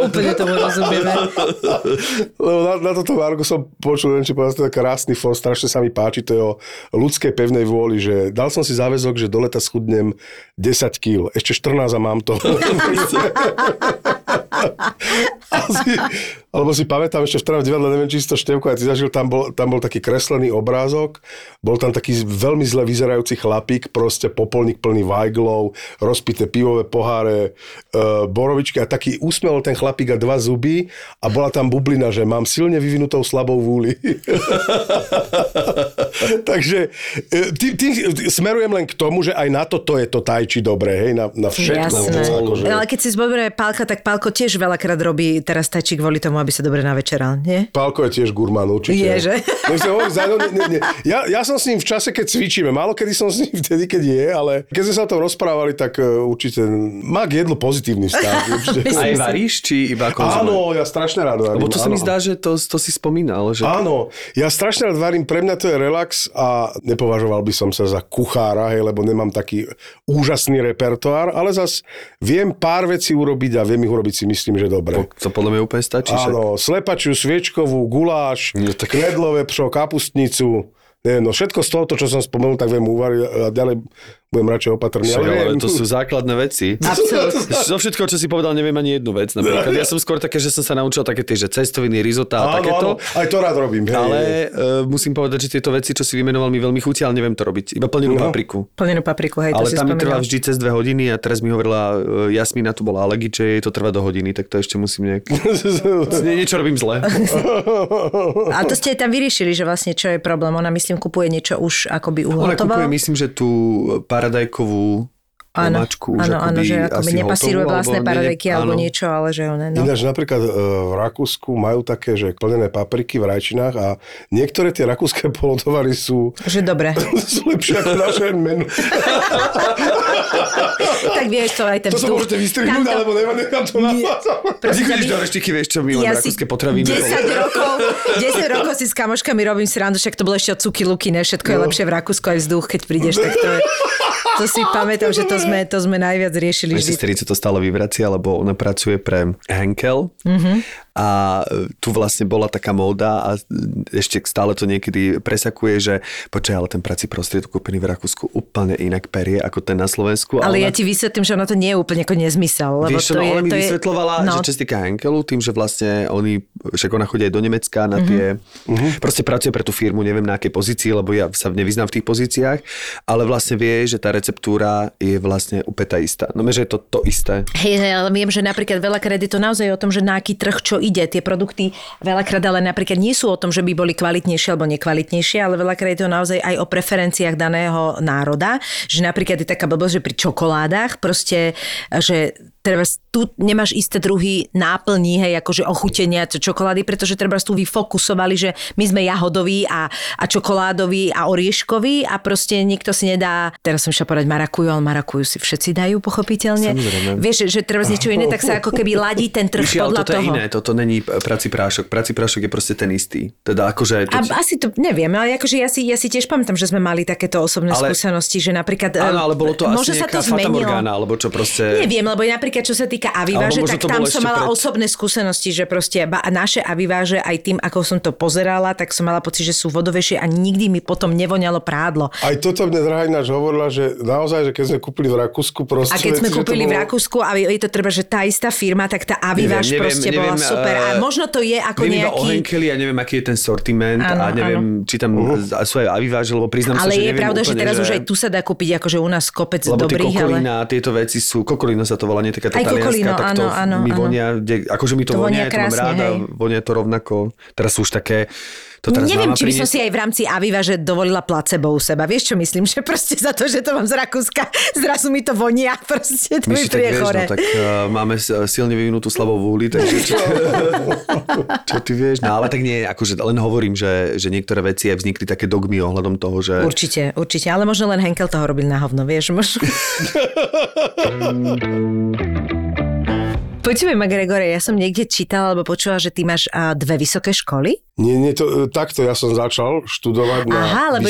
Úplne tomu rozumieme. Lebo na toto Marko som počul, neviem, či povedal, to je krásny fond, strašne sa mi páči, to je o ľudskej pevnej vôli, že dal som si záväzok, že do leta schudnem 10 kg, ešte 14 a mám to. Alebo si pamätám, ešte v Trnavskom divadle, neviem, či si to Števko aj ty zažil, tam bol taký kreslený obrázok, bol tam taký veľmi zle vyzerajúci chlapík, proste popolník plný vajglov, rozpité pivové poháre, borovičky a taký úsmeval ten chlapík a dva zuby a bola tam bublina, že mám silne vyvinutou slabou vúli. Takže tým smerujem len k tomu, že aj na toto je to Tchaj-ťi dobré, hej, na všetko. Akože... Ale keď si zbobrie Pálka, tak Pálko tiež veľakrát robí teraz Tchaj-ťi kvôli tomu, aby sa dobre navečeral, nie? Pálko je tiež gurmán, určite. Je, že? Ja som s ním v čase, keď cvičíme. Málokedy som s ním vtedy, keď je, ale keď sme sa o tom rozprávali, tak určite má k jedlu pozitívny vzťah. Aj varíš, či iba konzumuješ? Áno, ja strašne rád varím. Lebo to sa mi zdá, že to si spomínal. Že... Áno, ja strašne rád varím, pre mňa to je relax a nepovažoval by som sa za kuchára, hej, lebo nemám taký úžasný repertoár, ale zas viem pár vecí urobiť a viem ich urobiť robiť si myslím, že dobre. To podľa mňa úplne stačí. Áno, slepačiu, sviečkovú, guláš, knedlové pšo, kapustnicu. Neviem, no všetko z toho, čo som spomenul, tak viem uvariť a ďalej budem radšej opatrný. Ale to sú základné veci. Zo všetko, čo si povedal, neviem ani jednu vec. Napríklad. Ja som skôr také, že som sa naučil také tie, že cestoviny, risotá a takéto. Áno, aj to rád robím. Ale musím povedať, že tieto veci, čo si vymenoval, mi veľmi chutia, ale neviem to robiť. Iba plnenú papriku. Plnenú papriku, hej, to ale si spomínal. Ale tam mi trvá vždy cez 2 hodiny a teraz mi hovorila Jasmína, tu bola alergička, jej to trvá do hodiny, tak to ešte musím niečo robím zle. A to ste tam vyriešili, že vlastne čo je problém? Ona myslím kupuje niečo už akoby uhotovo. Ona kupuje, myslím, že tú paradajkovú mačku už akoby nepasíruje vlastné paradajky alebo niečo, ale že ono. No. Ináč napríklad v Rakúsku majú také, že plnené papriky v rajčinách a niektoré tie rakúske polotovary sú... Že dobré. Sú lepšie ako naše menu. Tak vieš to aj ten vzduch. To sa môžete vystrihnúť, alebo nechám to na vás. Ty chodíš do reštiky, vieš čo, milujem rakúske potraviny. 10 rokov si s kamoškami robím srandu, však to bolo ešte od cuky luky, ne? Všetko je lepšie v Rakúsku, aj vzduch, keď prídeš, tak to je... To si pamätám, že to sme najviac riešili. Moja sesterica to stále vyvracia, lebo ona pracuje pre Henkel. Mm-hmm. A tu vlastne bola taká móda a ešte stále to niekedy presakuje, že počkaj, ale ten prací prostriedok kúpený v Rakúsku úplne inak perie ako ten na Slovensku. Ale ja ti vysvetlím, že ona to nie je úplne ako nezmysel. Lebo vieš, ona mi vysvetlovala, že čo sa týka Henkelu, tým, že vlastne oni, však ona chodí aj do Nemecka na tie... Mm-hmm. Proste pracuje pre tú firmu, neviem na akej pozícii, lebo ja sa nevyznám v tých pozíciách, ale vlastne vie, že tá receptúra je vlastne úplne tá istá. No že je to to isté. Hej, ale viem, že napríklad veľakrát je to naozaj o tom, že na aký trh čo ide. Tie produkty veľakrát ale napríklad nie sú o tom, že by boli kvalitnejšie alebo nekvalitnejšie, ale veľakrát je to naozaj aj o preferenciách daného národa. Že napríklad je taká blbosť, že pri čokoládach proste, že treba tu nemáš isté druhy náplní, hej, akože ochutenia čokolády, pretože treba tu vyfokusovali, že my sme jahodoví a čokoládoví a orieškoví a proste nikto si nedá, teraz som šla povedať marakuju, ale marakuju si všetci dajú, pochopiteľne. Samozrejme. Vieš, že treba z niečo iné, tak sa ako keby ladí ten trh podľa toho. Je iné, toto není prací prášok. Prací prášok je proste ten istý. Teda akože... To... Asi to neviem, ale akože ja si tiež pamätám, že sme mali takéto osobné skúsenosti, že napríklad... Áno, ale bolo to asi nejaká fatamorgana, alebo čo proste... Neviem, lebo napríklad čo sa týka aviváže, tak tam som mala osobné skúsenosti, že proste naše aviváže aj tým, ako som to pozerala, tak som mala pocit, že sú vodovejšie a nikdy mi potom nevoňalo prádlo. Aj toto mne drahá ináč hovorila, že naozaj, že keď sme kúpili v Rakúsku proste... A keď sme kúpili v Rakúsku a je to treba, že tá istá firma, tak tá aviváž bola super. A možno to je ako viem nejaký... Viem iba o Henkeli, ja neviem, aký je ten sortiment a neviem, či tam sú aj aviváže, lebo priznám sa, že neviem úplne, že... Ale je pravda, že teraz už aj tu sa dá kúpiť, akože u nás kopec dobrých, ale tieto veci sú kokolina sa to volá, nie taká tá talianská, tak to mi vonia, akože mi to vonia, krásne, to mám ráda, vonia to rovnako. Teraz sú už také... Neviem, či by som si aj v rámci Aviva, že dovolila placebo u seba. Vieš, čo myslím? Že proste za to, že to mám z Rakúska, zrazu mi to vonia. Proste to mi príde chore. Tak máme silne vyvinutú slabou vôli, takže čo ty vieš? No ale tak nie, akože len hovorím, že niektoré veci aj vznikli také dogmy ohľadom toho, že... Určite, ale možno len Henkel toho robil na hovno, vieš? Možno... Počúvaj ma, Gregore, ja som niekde čítala alebo počula, že ty máš 2 vysoké školy? Nie, to, takto ja som začal študovať na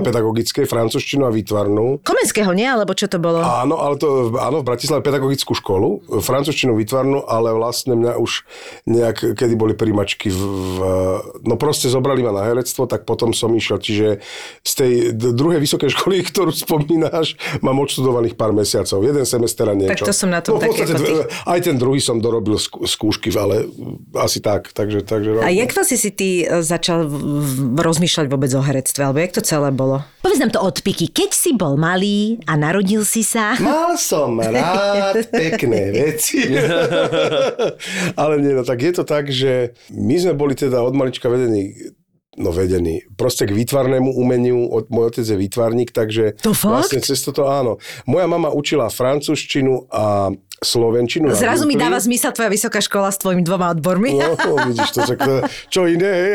pedagogickej, francúzštinu a výtvarnú. Komenského, nie? Alebo čo to bolo? Áno, ale v Bratislave pedagogickú školu, francúzštinu, výtvarnú, ale vlastne mňa už nejak, kedy boli príjmačky proste zobrali ma na herectvo, tak potom som išiel. Čiže z tej druhej vysokej školy, ktorú spomínáš, mám odštudovaných pár mesiacov. Jeden semester a niečo. Tak to som na tom také ako ty. Aj ten druhý som dorobil skúšky, ale asi tak. Takže a jak vlastne si ty začal rozmýšľať vôbec o herectve? Alebo jak to celé bolo? Povedz nám to od Piky. Keď si bol malý a narodil si sa... Mal som rád pekné veci. Ale nie, no tak je to tak, že my sme boli teda od malička vedení proste k výtvarnému umeniu. Môj otec je výtvarník, takže... To fakt? Vlastne cez toto áno. Moja mama učila francúzštinu a slovenčinu. Zrazu mi dáva zmysel tvoja vysoká škola s tvojimi 2 odbormi. No, vidíš to, čo iné, hej.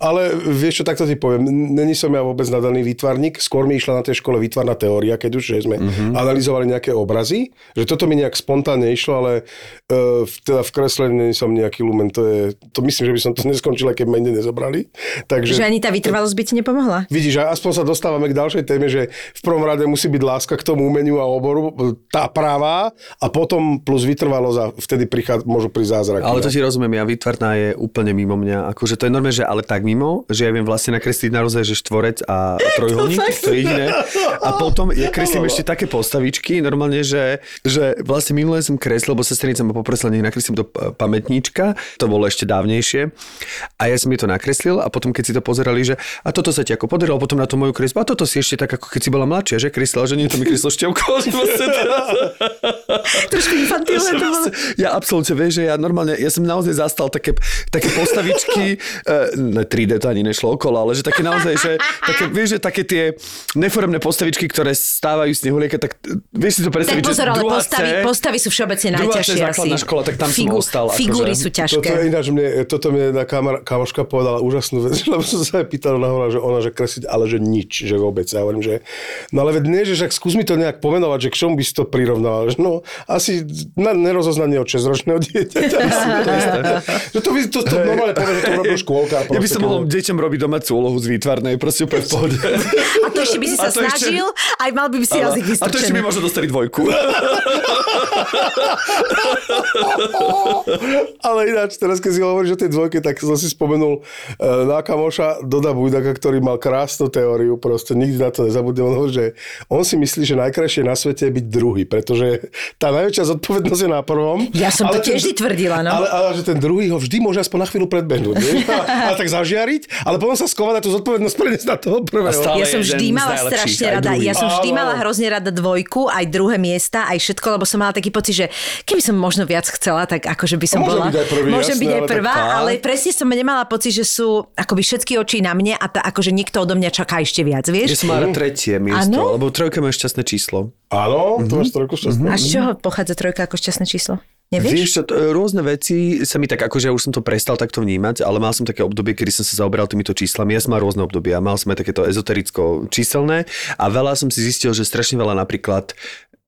Ale vieš čo, takto ti poviem, není som ja vôbec nadaný výtvarník, skôr mi išla na tej škole výtvarná teória, keď už sme analyzovali nejaké obrazy, že toto mi nejak spontánne išlo, ale teda v kreslení není som nejaký lumen, to myslím, že by som to neskončil, keď ma inde nezobrali. Takže že ani tá vytrvalosť by ti nepomohla. Vidíš, aspoň sa dostávame k ďalšej téme, že v prvom rade musí byť láska k tomu umeniu a oboru, tá práva, a potom plus vytrvalosť a vtedy môžu prísť zázraky. Ale to si rozumiem, ja výtvarná je úplne mimo mňa. Akože to je normálne, že ale tak mimo, že ja viem vlastne nakresliť naozaj že štvorec a trojuholník, to je iné. A potom ja kreslím ešte také postavičky, normálne že vlastne minulé som kreslil, lebo sestrenica ma poprosila, nech nakreslím do pamätníčka. To bolo ešte dávnejšie. A ja som mi to nakreslil a potom keď si to pozerali, že a toto sa ti ako podarilo, potom na tú moju kresbu. A toto si ešte tak ako keď si bola mladšia, že kreslila, že nie, to mi kreslil števko. Trošku infantilné to bolo. Ja absolútne, vieš, že ja normálne, ja som naozaj zastal také postavičky, 3D to ani nešlo okolo, ale že také naozaj, že také, vieš, že také tie neformné postavičky, ktoré stávajú z nehulieka, tak vieš si to predstaviť, že druhá C. Postavy sú všeobecne najťažšie asi. Škola, tak tam som ostal. Figúry sú ťažké. Toto mne na kamoška povedala úžasnú vec, lebo som sa aj pýtal na hora, že ona, že kresliť, ale že nič, že vôbec. Ja hovorím, že no ale nie, že však skús mi to nejak pomenovať, že k čomu by si to prirovnal. No asi nerozoznanie od 6-ročného dieťaťa. To normálne povie, že to robí škôlka. Ja by som mohol deťom robiť domácu úlohu z výtvarnej, proste úplne v pohode. A to ešte by si sa snažil, aj mal by si jazyk vystrčený. A to ešte by možno dostali dvojku. Ale ináč, teraz keď si hovoríš o tej dvojke, tak som si spomenul na kamoša Doda Bujdaka, ktorý mal krásnu teóriu, proste nikdy na to nezabudne. On hovorí, že on si myslí, že najkrajšie na svete je byť druhý, pretože tá najväčšia zodpovednosť je na prvom. Ja som to tiež tvrdila, no. Ale že ten druhý ho vždy môže aspoň na chvíľu predbehnúť, nie? A tak zažiariť, ale potom sa skovať na tú zodpovednosť preniesť na toho prvého. Ja som vždy mala strašne rada, hrozne rada dvojku, aj druhé miesta, aj všetko, lebo som mala taký pocit, že keby som možno viac chcela, tak akože by som bola. Môžem byť aj prvá, ale presne som nemala pocit, že sú akoby všetky oči na mne a akože niekto odo mňa čaká ešte viac, vieš? Že som mala tretie miesto, lebo trojka má šťastné číslo. Áno, to máš trojku šťastné. A z čoho pochádza trojka ako šťastné číslo? Nevieš? Vieš, rôzne veci sa mi tak, akože ja už som to prestal takto vnímať, ale mal som také obdobie, kedy som sa zaoberal týmito číslami. Ja som mal rôzne obdobia, mal som aj takéto ezotericko-číselné a veľa som si zistil, že strašne veľa napríklad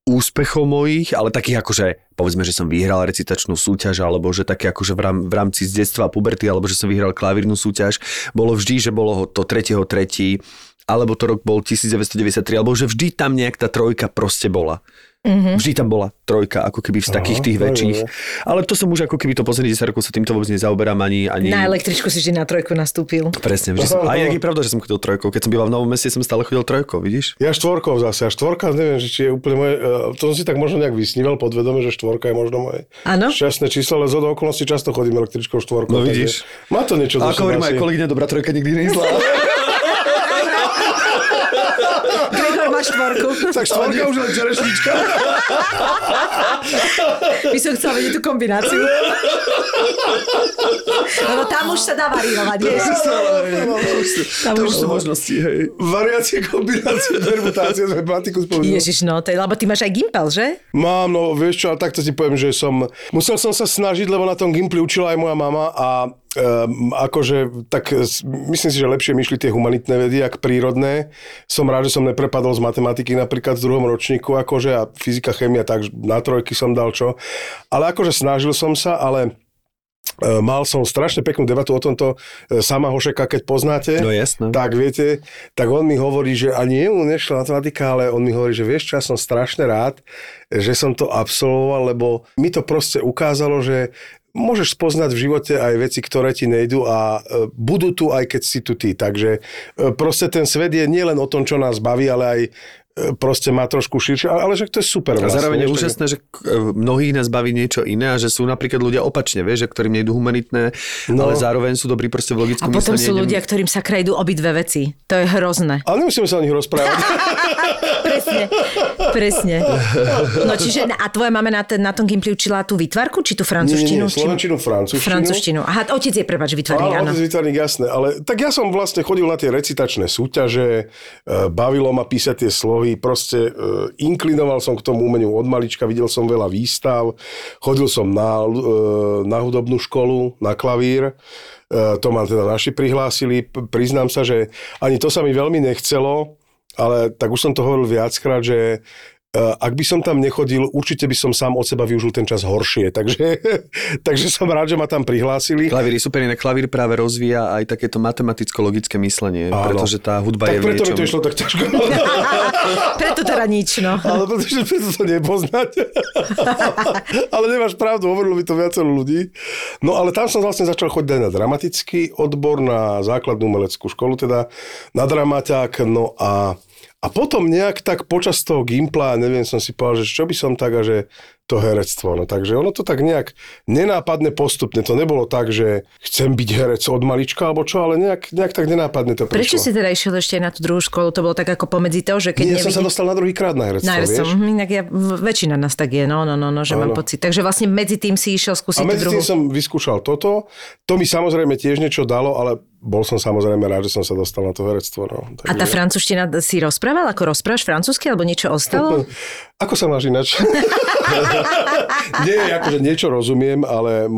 úspechov mojich, ale takých akože povedzme, že som vyhral recitačnú súťaž, alebo že také akože v rámci z detstva a puberty, alebo že som vyhral klavírnu súťaž, bolo vždy, že bolo to 3.3., alebo to rok bol 1993, alebo že vždy tam nejak tá trojka proste bola. Mm-hmm. Vždy tam bola trojka, ako keby z takých tých väčších. Ale to som už ako keby to posledných 10 rokov sa týmto vôbec nezaoberám ani... Na električku si vždy na trojku nastúpil. Presne, vždy som... A je pravda, že som chodil trojkou. Keď som býval v Novom Meste, som stále chodil trojkou, vidíš? Ja štvorkou zase. A štvorka, neviem, či je úplne moje... To som si tak možno nejak vysníval podvedome, že štvorka je možno moje šťastné číslo, ale z okolností často chodím električkou štvorkou. No vidíš. Má to niečo. Ako hovorím, aj kolegyňa dobrá trojka nikdy neizla. Gregor má štvorku. Tak štvorka už len čerešnička. My som chcela vedieť tú kombináciu. Lebo tam už sa dá variovať, vieš? Tam už sú možnosti, hej. Variácie, kombinácie, permutácie, matematiku spomínam. Ježiš, no, lebo ty máš aj gimpel, že? Mám, no, vieš čo, ale takto ti poviem, že musel som sa snažiť, lebo na tom gimpli učila aj moja mama a akože, tak myslím si, že lepšie mi išli tie humanitné vedy, ako prírodné. Som rád, že som neprepadol z matematiky napríklad v druhom ročníku, akože, a fyzika, chémia, tak na trojky som dal čo. Ale akože snažil som sa, ale mal som strašne peknú debatu o tomto sama Hošeka, keď poznáte. No jasné. Tak viete, tak on mi hovorí, že ani jemu nešla matematika, ale on mi hovorí, že vieš čo, ja som strašne rád, že som to absolvoval, lebo mi to proste ukázalo, že môžeš spoznať v živote aj veci, ktoré ti nejdu a budú tu, aj keď si tu ty. Takže proste ten svet je nielen o tom, čo nás baví, ale aj proste má trošku širšie, ale že to je super. A zároveň je úžasné, že mnohých nás baví niečo iné a že sú napríklad ľudia opačne, vieš, že ktorým nejdú humanitné, ale zároveň sú dobrí proste v logickom myslení. A potom sú ľudia, ktorým sa krejdú obidve veci. To je hrozné. Ale nemusíme sa o nich rozprávať. Presne. No čiže a tvoja mama na tom gimpli učila tú výtvarku, či tú francúzštinu? Nie, slovenčinu, francúzštinu. Aha, otec je výtvarník, áno. Otec výtvarník, jasné, ale tak ja som vlastne chodil na tie recitačné súťaže, bavilo ma písať tie slohy. Proste inklinoval som k tomu umeniu od malička, videl som veľa výstav, chodil som na hudobnú školu, na klavír, to ma teda naši prihlásili, priznám sa, že ani to sa mi veľmi nechcelo, ale tak už som to hovoril viackrát, že Ak by som tam nechodil, určite by som sám od seba využil ten čas horšie, takže som rád, že ma tam prihlásili. Klavír je super, inak klavír práve rozvíja aj takéto matematicko-logické myslenie, áno. Pretože tá hudba tak je v niečom. Tak preto mi to išlo tak ťažko. Preto teda nič, no. Ale preto to nepoznať. Ale nemáš pravdu, hovorilo mi to viacero ľudí. No ale tam som vlastne začal chodiť aj na dramatický odbor, na základnú umeleckú školu, teda na dramaťák, no a potom nejak tak počas toho gimpla, neviem, som si povedal, že čo by som tak, a že to herectvo. No takže ono to tak nejak nenápadne postupne. To nebolo tak, že chcem byť herec od malička, alebo čo, ale nejak tak nenápadne to prišlo. Prečo si teda išiel ešte na tú druhú školu? To bolo tak ako pomedzi to, že keď nevidíš... Ja som sa dostal na druhý krát na herectvo, vieš? Inak väčšina nás tak je, no, že áno. Mám pocit. Takže vlastne medzi tým si išiel skúsiť tú druhú. A medzi tým som vyskúšal toto. To mi samozrejme tiež niečo dalo, ale bol som samozrejme rád, že som sa dostal na to herectvo. No. Takže... A tá francúzština si rozprával? Ako rozprávaš francúzsky, alebo niečo ostalo? Ako sa máš inač? Nie, akože niečo rozumiem, ale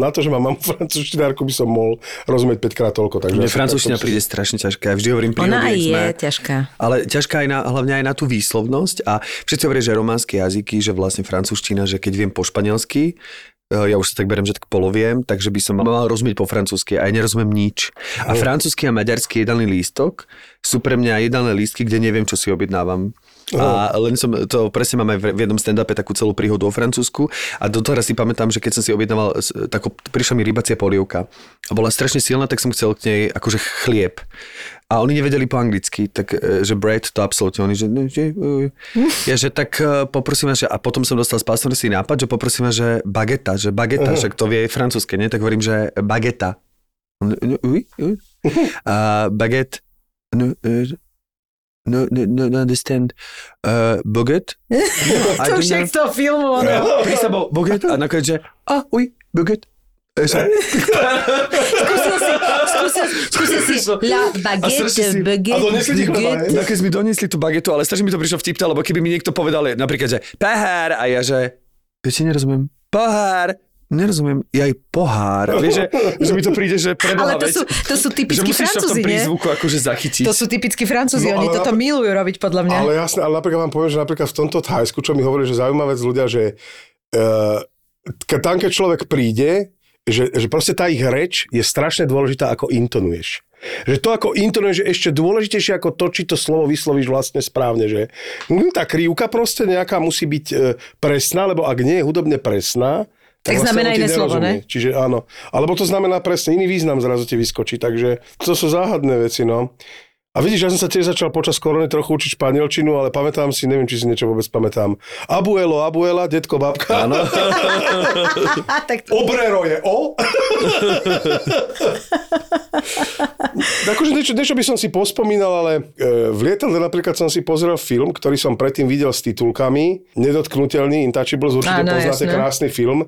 na to, že mám francúzštinárku, by som mohol rozumieť 5-krát toľko. Takže mne francúzština príde strašne ťažká. Ja vždy hovorím prírodne. Ona je ťažká. Ale ťažká aj hlavne aj na tú výslovnosť. A všetci hovorí, že románske jazyky, že vlastne francúzština, že keď viem po španielsky, ja už sa tak beriem, že tak poloviem, takže by som mal rozumieť po francúzsky, aj nerozumiem nič. A francúzsky a maďarský jedálny lístok sú pre mňa jedálne lístky, kde neviem, čo si objednávam. A len som to, presne mám aj v jednom stand-upe takú celú príhodu o Francúzsku a doteraz si pamätám, že keď som si objednával, prišla mi rybacia polievka a bola strašne silná, tak som chcel k nej akože chlieb. A oni nevedeli po anglicky, tak že bread to absolútne, oni že tak poprosím vás, že, a potom som dostal spástorský nápad, že poprosím vás, že bageta, však to vie francúzske, nie? Tak hovorím, že bageta. A baguette. No, understand. Baguette? To však to filmu, ono. Pri sebou, baguette. A nakoniec, že, baguette. Skúsil si la baguette. Ale nesli chleba, ne? Keď mi doniesli tú bagetu, ale strašne mi to prišlo vtipne, lebo keby mi niekto povedal, napríklad, že pohár, a ja, že, viete, nerozumiem, pohár. Nerozumiem, je aj pohár. Vieš, že mi to príde, že preboha, veď. Ale to sú typickí Francúzi, nie? Že musíš to v tom prízvuku akože zachytiť. To sú typickí Francúzi, no, oni toto milujú robiť, podľa mňa. Ale jasné, ale napríklad vám poviem, že napríklad v tomto Thajsku, čo mi hovorí, že zaujímavé ľudia, že tam, keď človek príde, že proste tá ich reč je strašne dôležitá, ako intonuješ. Že to, ako intonuješ, je ešte dôležitejšie, ako to, či to slovo vyslovíš vlastne správne, že tá krivka proste nejaká musí byť presná, lebo ak nie je hudobne presná, tak znamená iné slovo, ne? Čiže áno. Alebo to znamená presne iný význam, zrazu ti vyskočí. Takže to sú záhadné veci, no. A vidíš, ja som sa tiež začal počas korony trochu učiť španielčinu, ale pamätám si, neviem, či si niečo vôbec pamätám. Abuelo, abuela, detko, babka. Áno. Obrero je o. Takže niečo by som si pospomínal, ale v lietadle napríklad som si pozrel film, ktorý som predtým videl s titulkami. Nedotknutelný, Intouchable, určite poznáte, krásny film.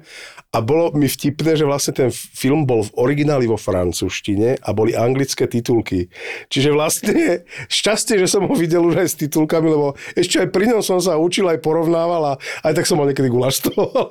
A bolo mi vtipné, že vlastne ten film bol v origináli vo francúzštine a boli anglické titulky. Čiže vlastne šťastie, že som ho videl už aj s titulkami, lebo ešte aj pri ňom som sa učil, aj porovnával a aj tak som mal niekedy guláš z toho,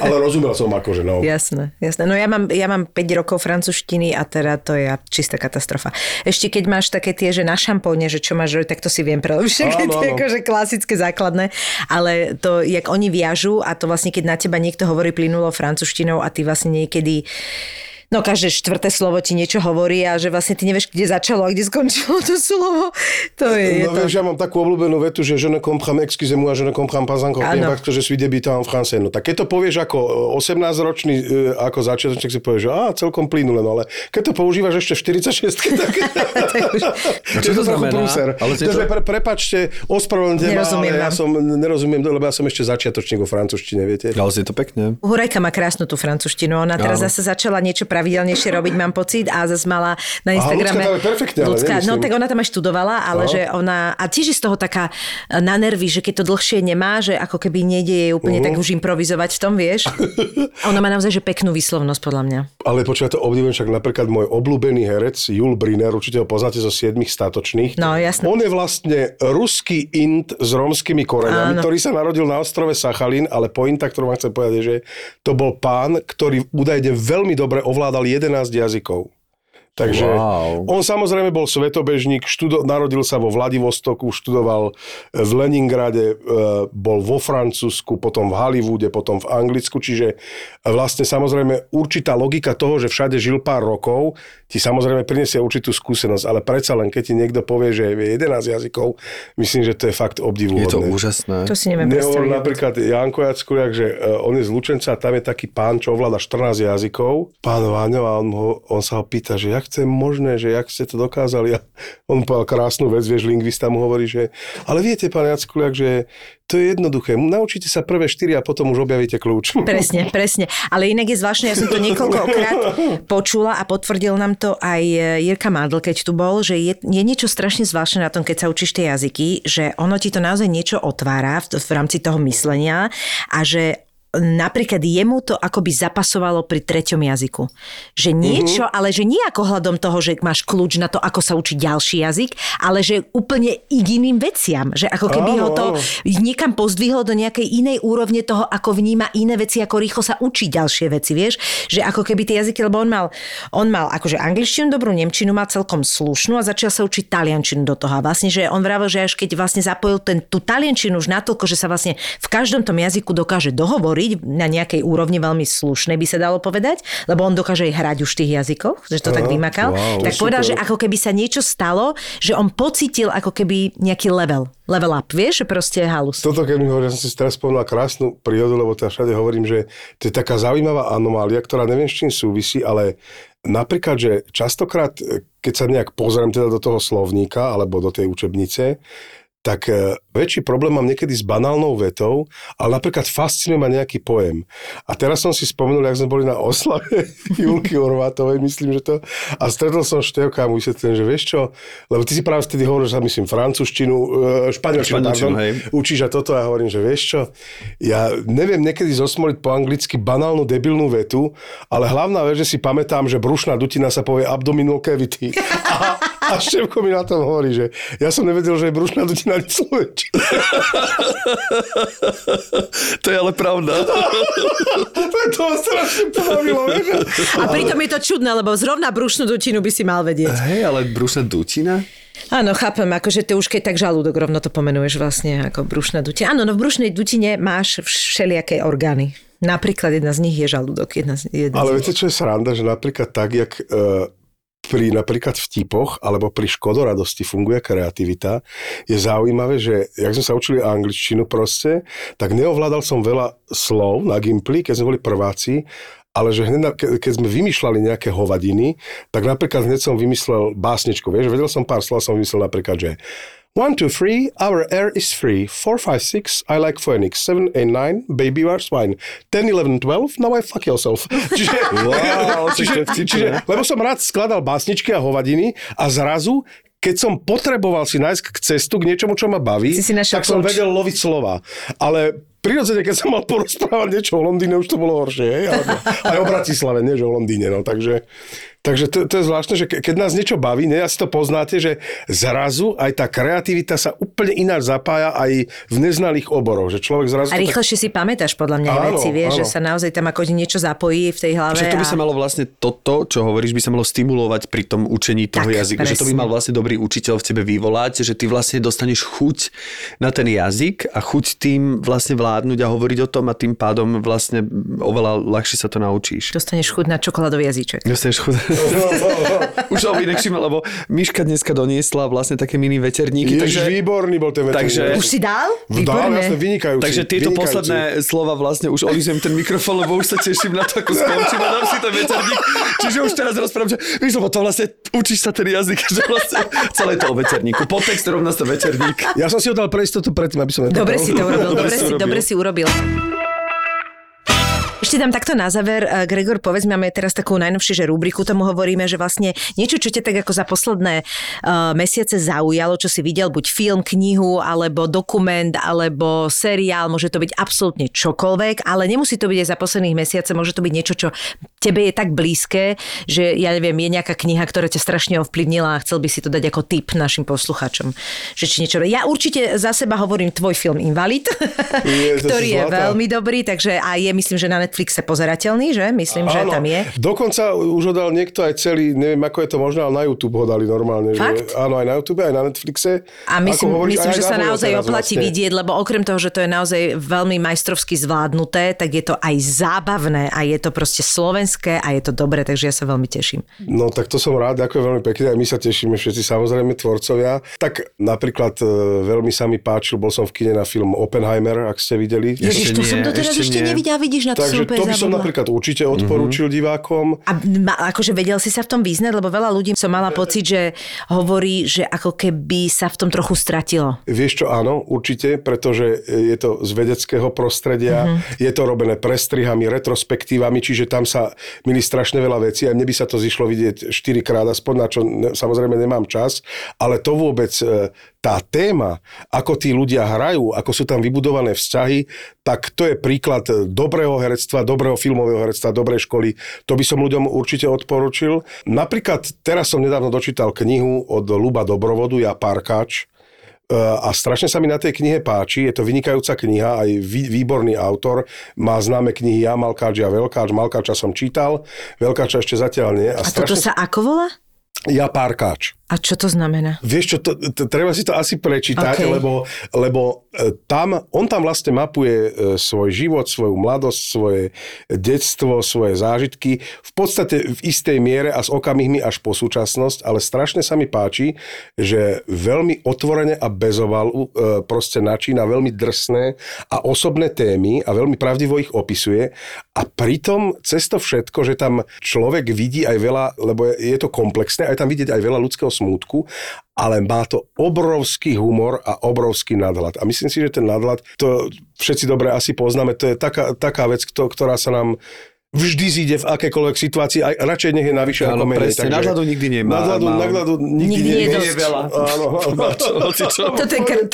ale rozumel som akože, no. Jasné. No ja mám 5 rokov francúzštiny a teda to je čistá katastrofa. Ešte keď máš také tie, že na šampóne, že čo máš, tak to si viem prelepšie, akože klasické základné, ale to, jak oni viažú a to vlastne, keď na teba niekto hovorí plynulo francúzštinou a ty vlastne niekedy... No každé štvrté slovo ti niečo hovorí a že vlastne ty nevieš, kde začalo a kde skončilo to slovo. To je no, to. Vieš, ja mám takú obľúbenú vetu, že je ne comprends excusez-moi, je ne comprends pas encore bien parce que je suis débutant en français. No tak keď to povieš ako 18-ročný, ako začiatočník, si povieš, že celkom plynule, no ale keď to používaš ešte v 46-ke, tak... to je to trochu prúser. Prepáčte, ospravedlňte ma, ale nerozumiem, lebo ja som ešte začiatočník vo francúzštine, viete. Ale je to pekné. Hurajka má krásnu tú francúzštinu, ona teraz zase začala niečo pravidelnejšie robiť, mám pocit, a zase mala na Instagrame... Aha, Ľudská, no tak ona tam aj študovala, ale že ona... A tiež je z toho taká na nervy, že keď to dlhšie nemá, že ako keby nejde jej úplne tak už improvizovať v tom, vieš? A ona má naozaj že peknú výslovnosť, podľa mňa. Ale počúva, to obdivujem, však napríklad môj obľúbený herec Jul Briner, určite ho poznáte zo 7 statočných. No, jasné. On je vlastne ruský int s rómskymi koreňami, ktorý sa narodil na ostrove Sachalín, ale pointa, ktorú vám chcem povedať, je, že to bol pán, ktorý údajne veľmi dobre ovládal 11 jazykov. Takže on samozrejme bol svetobežník, narodil sa vo Vladivostoku, študoval v Leningrade, bol vo Francúzsku, potom v Hollywoode, potom v Anglicku, čiže vlastne samozrejme určitá logika toho, že všade žil pár rokov, ti samozrejme prinesie určitú skúsenosť, ale predsa len, keď ti niekto povie, že je 11 jazykov, myslím, že to je fakt obdivuhodné. Je to úžasné. To si neviem predstaviť. Napríklad Janko Jackuľiak, že on je z Lučenca a tam je taký pán, čo ovláda 14 jazykov, pán Váňov, a on sa ho pýta, že jak to je možné, že jak ste to dokázali. A on povedal krásnu vec, vieš, lingvista mu hovorí, že ale viete, pán Jackuľiak, že to je jednoduché. Naučíte sa prvé 4 a potom už objavíte kľúč. Presne, presne. Ale inak je zvláštne, ja som to niekoľkokrát počula a potvrdil nám to aj Jirka Madl, keď tu bol, že je niečo strašne zvláštne na tom, keď sa učíš tie jazyky, že ono ti to naozaj niečo otvára v rámci toho myslenia a že napríklad jemu to akoby zapasovalo pri 3. jazyku. Že niečo, ale že nie ako hľadom toho, že máš kľúč na to, ako sa učiť ďalší jazyk, ale že úplne iným veciam. Že ako keby ho to niekam pozdvihlo do nejakej inej úrovne toho, ako vníma iné veci, ako rýchlo sa učí ďalšie veci, vieš? Že ako keby tie jazyky, lebo on mal akože angličtinu dobrú, nemčinu má celkom slušnú a začal sa učiť taliančinu do toho. A vlastne, že on vravel, že až keď vlastne zapojil tú taliančinu už natoľko, že sa vlastne v každom tom jazyku dokáže dohovoriť na nejakej úrovni veľmi slušnej, by sa dalo povedať, lebo on dokáže aj hrať už v tých jazykoch, že to tak vymakal. Wow, tak povedal, super. Že ako keby sa niečo stalo, že on pocítil ako keby nejaký level up, vieš, že proste je halus. Toto, keď mi hovoril, ja som si teraz spomenul krásnu príhodu, lebo to ja všade hovorím, že to je taká zaujímavá anomália, ktorá neviem, s čím súvisí, ale napríklad, že častokrát, keď sa nejak pozriem teda do toho slovníka alebo do tej učebnice, tak väčší problém mám niekedy s banálnou vetou, ale napríklad fascinuje ma nejaký pojem. A teraz som si spomenul, jak sme boli na oslave Junky Urvátovej, myslím, že to. A stretol som Števka a mu vysvetlím, že vieš čo, lebo ty si práve vtedy hovoril, že sa myslím francúzštinu, španielčinu, učíš a toto a ja hovorím, že vieš čo, ja neviem niekedy zosmoliť po anglicky banálnu debilnú vetu, ale hlavná vec, že si pamätám, že brušná dutina sa povie abdominal cavity. A Števko mi na tom hovorí, že ja som nevedel, že je brušná dutina ani slovenčina. To je ale pravda. To je toho strašne polovilo. A pritom je to čudné, lebo zrovna brušnú dutinu by si mal vedieť. Hej, ale brušná dutina? Áno, chápem, akože to už keď tak žalúdok rovno to pomenuješ vlastne ako brušná dutina. Áno, no v brušnej dutine máš všelijaké orgány. Napríklad jedna z nich je žalúdok. Ale viete, čo je sranda, že napríklad tak, jak pri napríklad vtipoch alebo pri škodoradosti funguje kreativita, je zaujímavé, že jak sme sa učili angličtinu proste, tak neovládal som veľa slov na Gimply, keď sme boli prváci, ale že hneď, keď sme vymýšľali nejaké hovadiny, tak napríklad hneď som vymyslel básničku, vieš, vedel som pár slov, som vymyslel napríklad, že 1, 2, 3, our air is free. 4, 5, 6, I like phoenix. 7, 8, 9, baby you are swine. 10, 11, 12, now I fuck yourself. Čiže, wow, čiže, lebo som rád skladal básničky a hovadiny a zrazu, keď som potreboval si nájsť k cestu k niečomu, čo ma baví, tak som vedel loviť slova. Ale prirodzene, keď som mal porozprávať niečo o Londýne, už to bolo horšie. Aj o Bratislave, nie že o Londýne. No, takže to je zvláštne, že keď nás niečo baví, ne, asi to poznáte, že zrazu aj tá kreativita sa úplne ináč zapája aj v neznalých oboroch. Že človek zrazu a rýchlejšie si pamätáš, podľa mňa, áno, veci, vieš, že sa naozaj tam ako niečo zapojí v tej hlave. Že to by sa malo vlastne toto, čo hovoríš, by sa malo stimulovať pri tom učení toho jazyka. Presne. Že to by mal vlastne dobrý učiteľ v tebe vyvolať, že ty vlastne dostaneš chuť na ten jazyk a chuť tým vlastne a hovoriť o tom a tým pádom vlastne oveľa ľahšie sa to naučíš. Dostaneš chuť na čokoládový jazyček. Dostaneš chuť. Už som inak všimol, lebo Miška dneska doniesla vlastne také mini veterníky. Jež, takže výborný bol ten veterník. Takže už si dal? Dal, jasne, vynikajúci. Takže tieto posledné slova vlastne už olizujem ten mikrofón, lebo už sa teším na to, ako skončím a dám si ten veterník. Čiže už teraz rozprávam, že víš, lebo to vlastne učíš sa ten jazyk, že vlastne celé to o veterníku. Podtext rovná sa veterník. Ja som si ho dal pre istotu predtým, aby som dobre si to urobil. Dobre si urobil. Ešte dám takto na záver, Gregor, povedz, máme teraz takú najnovšiu rubriku, tomu hovoríme, že vlastne niečo, čo ťa tak ako za posledné mesiace zaujalo, čo si videl, buď film, knihu, alebo dokument, alebo seriál, môže to byť absolútne čokoľvek, ale nemusí to byť aj za posledných mesiace, môže to byť niečo, čo tebe je tak blízke, že ja neviem, je nejaká kniha, ktorá ťa strašne ovplyvnila a chcel by si to dať ako tip našim poslucháčom. Že či niečo... Ja určite za seba hovorím tvoj film Invalid, ktorý je veľmi dobrý, takže a je, myslím, že na Netflixe pozerateľný, že? Myslím, že tam je. Dokonca už ho dal niekto aj celý, neviem, ako je to možné, ale na YouTube ho dali normálne. Fakt? Že? Áno, aj na YouTube, aj na Netflixe. A myslím, že sa naozaj oplatí vidieť, lebo okrem toho, že to je naozaj veľmi majstrovsky zvládnuté, tak je to aj zábavné a je to proste slovenské a je to dobré, takže ja sa veľmi teším. No tak to som rád, ďakujem veľmi pekne, aj my sa tešíme všetci, samozrejme tvorcovia. Tak napríklad veľmi sa mi páčil, bol som v kine na film Oppenheimer, ak ste videli. Ježiš, to som doteraz ešte nevidel, vidíš, na to som úplne zabudla. Takže to by som napríklad určite odporúčil divákom. A akože vedel si sa v tom vyznať, lebo veľa ľudí som mala pocit, že hovorí, že ako keby sa v tom trochu stratilo. Vieš čo, áno, určite, pretože je to z vedeckého prostredia, je to robené prestrihami, retrospektívami, čiže tam sa mili strašne veľa vecí a mne by sa to zišlo vidieť 4-krát, aspoň na čo samozrejme nemám čas, ale to vôbec tá téma, ako tí ľudia hrajú, ako sú tam vybudované vzťahy, tak to je príklad dobrého herectva, dobrého filmového herectva, dobrej školy. To by som ľuďom určite odporučil. Napríklad teraz som nedávno dočítal knihu od Luba Dobrovodu, Ja parkač, a strašne sa mi na tej knihe páči, je to vynikajúca kniha, aj výborný autor, má známe knihy Ja, Malkáč, Ja, Veľkáč, Malkáča som čítal, Veľkáča ešte zatiaľ nie. A strašne... toto sa ako volá? Ja parkáč. A čo to znamená? Vieš čo, treba si to asi prečítať, okay. lebo on tam vlastne mapuje svoj život, svoju mladosť, svoje detstvo, svoje zážitky. V podstate v istej miere a s okamihmi až po súčasnosť, ale strašne sa mi páči, že veľmi otvorene a bezovalu proste načína veľmi drsné a osobné témy a veľmi pravdivo ich opisuje. A pritom cez to všetko, že tam človek vidí aj veľa, lebo je to komplexné, aj tam vidieť aj veľa ľudského smútku, ale má to obrovský humor a obrovský nadhľad. A myslím si, že ten nadhľad, to všetci dobre asi poznáme, to je taká vec, ktorá sa nám vždy zíde v akékoľvek situácii, aj radšej nech je navyše ako menej. Presne, nadhľadu nikdy nemá. Nadhľadu nikdy nie je veľa. Áno,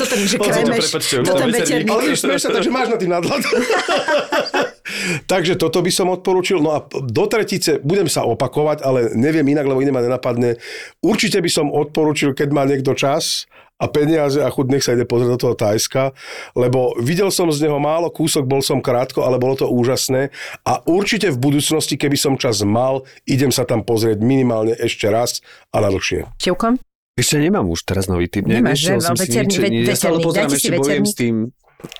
to tam, že kremeš, to tam večerník. Ale víš, smieš sa, takže máš na tým nadhľad. Takže toto by som odporúčil. No a do tretice budem sa opakovať, ale neviem inak, lebo iné ma nenapadne. Určite by som odporúčil, keď má niekto čas a peniaze a chuť, nech sa ide pozrieť do toho Thajska, lebo videl som z neho málo, kúsok bol som krátko, ale bolo to úžasné a určite v budúcnosti, keby som čas mal, idem sa tam pozrieť minimálne ešte raz a na dlhšie. Čivko? Ešte nemám už teraz nový typ. Nemáš, že? Večerný. Ja stále pozrám, ešte bojujem s tým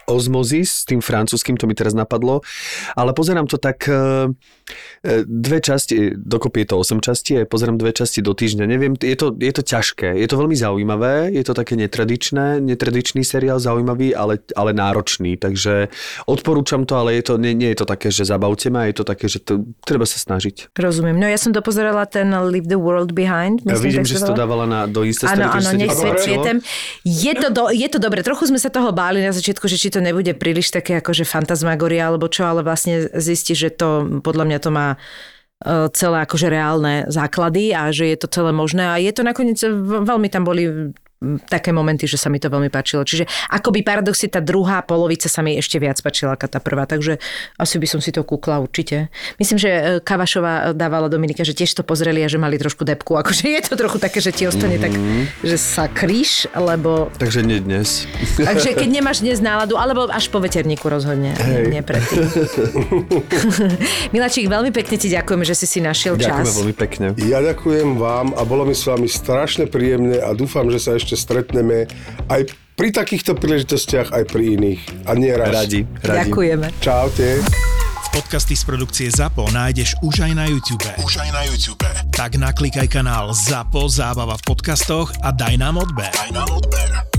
Osmosis, s tým francúzským, to mi teraz napadlo, ale pozerám to tak dve časti, dokopy je to 8 časti, a pozerám 2 časti do týždňa, neviem, je to ťažké, je to veľmi zaujímavé, je to také netradičný seriál, zaujímavý, ale náročný, takže odporúčam to, ale nie je to také, že zabavte ma, je to také, že to, treba sa snažiť. Rozumiem, no ja som dopozerala ten Leave the World Behind. Ja vidím, že si to dávala do Instastory. Áno, nech svedčietem. Je to dobre, trochu sme sa toho báli na začiatku, že či to nebude príliš také akože fantasmagoria alebo čo, ale vlastne zistí, že to podľa mňa to má celé akože reálne základy a že je to celé možné a je to nakoniec, veľmi tam boli také momenty, že sa mi to veľmi páčilo. Čiže akoby paradoxne tá druhá polovica sa mi ešte viac páčila ako tá prvá, takže asi by som si to kúkla určite. Myslím, že Kavašová dávala Dominika, že tiež to pozreli a že mali trošku depku. Akože je to trochu také, že ti ostane tak, že sa kríš, lebo... Takže nie dnes. Takže keď nemáš dnes náladu, alebo až po veterníku rozhodne. Hej. Nie predtým. Miláčik, veľmi pekne ti ďakujeme, že si našiel čas. Ďakujeme veľmi pekne. Ja ďakujem vám a bolo mi s vami strašne príjemne a dúfam, že sa ešte stretneme aj pri takýchto príležitostiach, aj pri iných. A nie radi. Ďakujeme. Čaute. Podcasty z produkcie ZAPO nájdeš už aj na YouTube. Tak naklikaj kanál ZAPO Zábava v podcastoch a daj nám odber.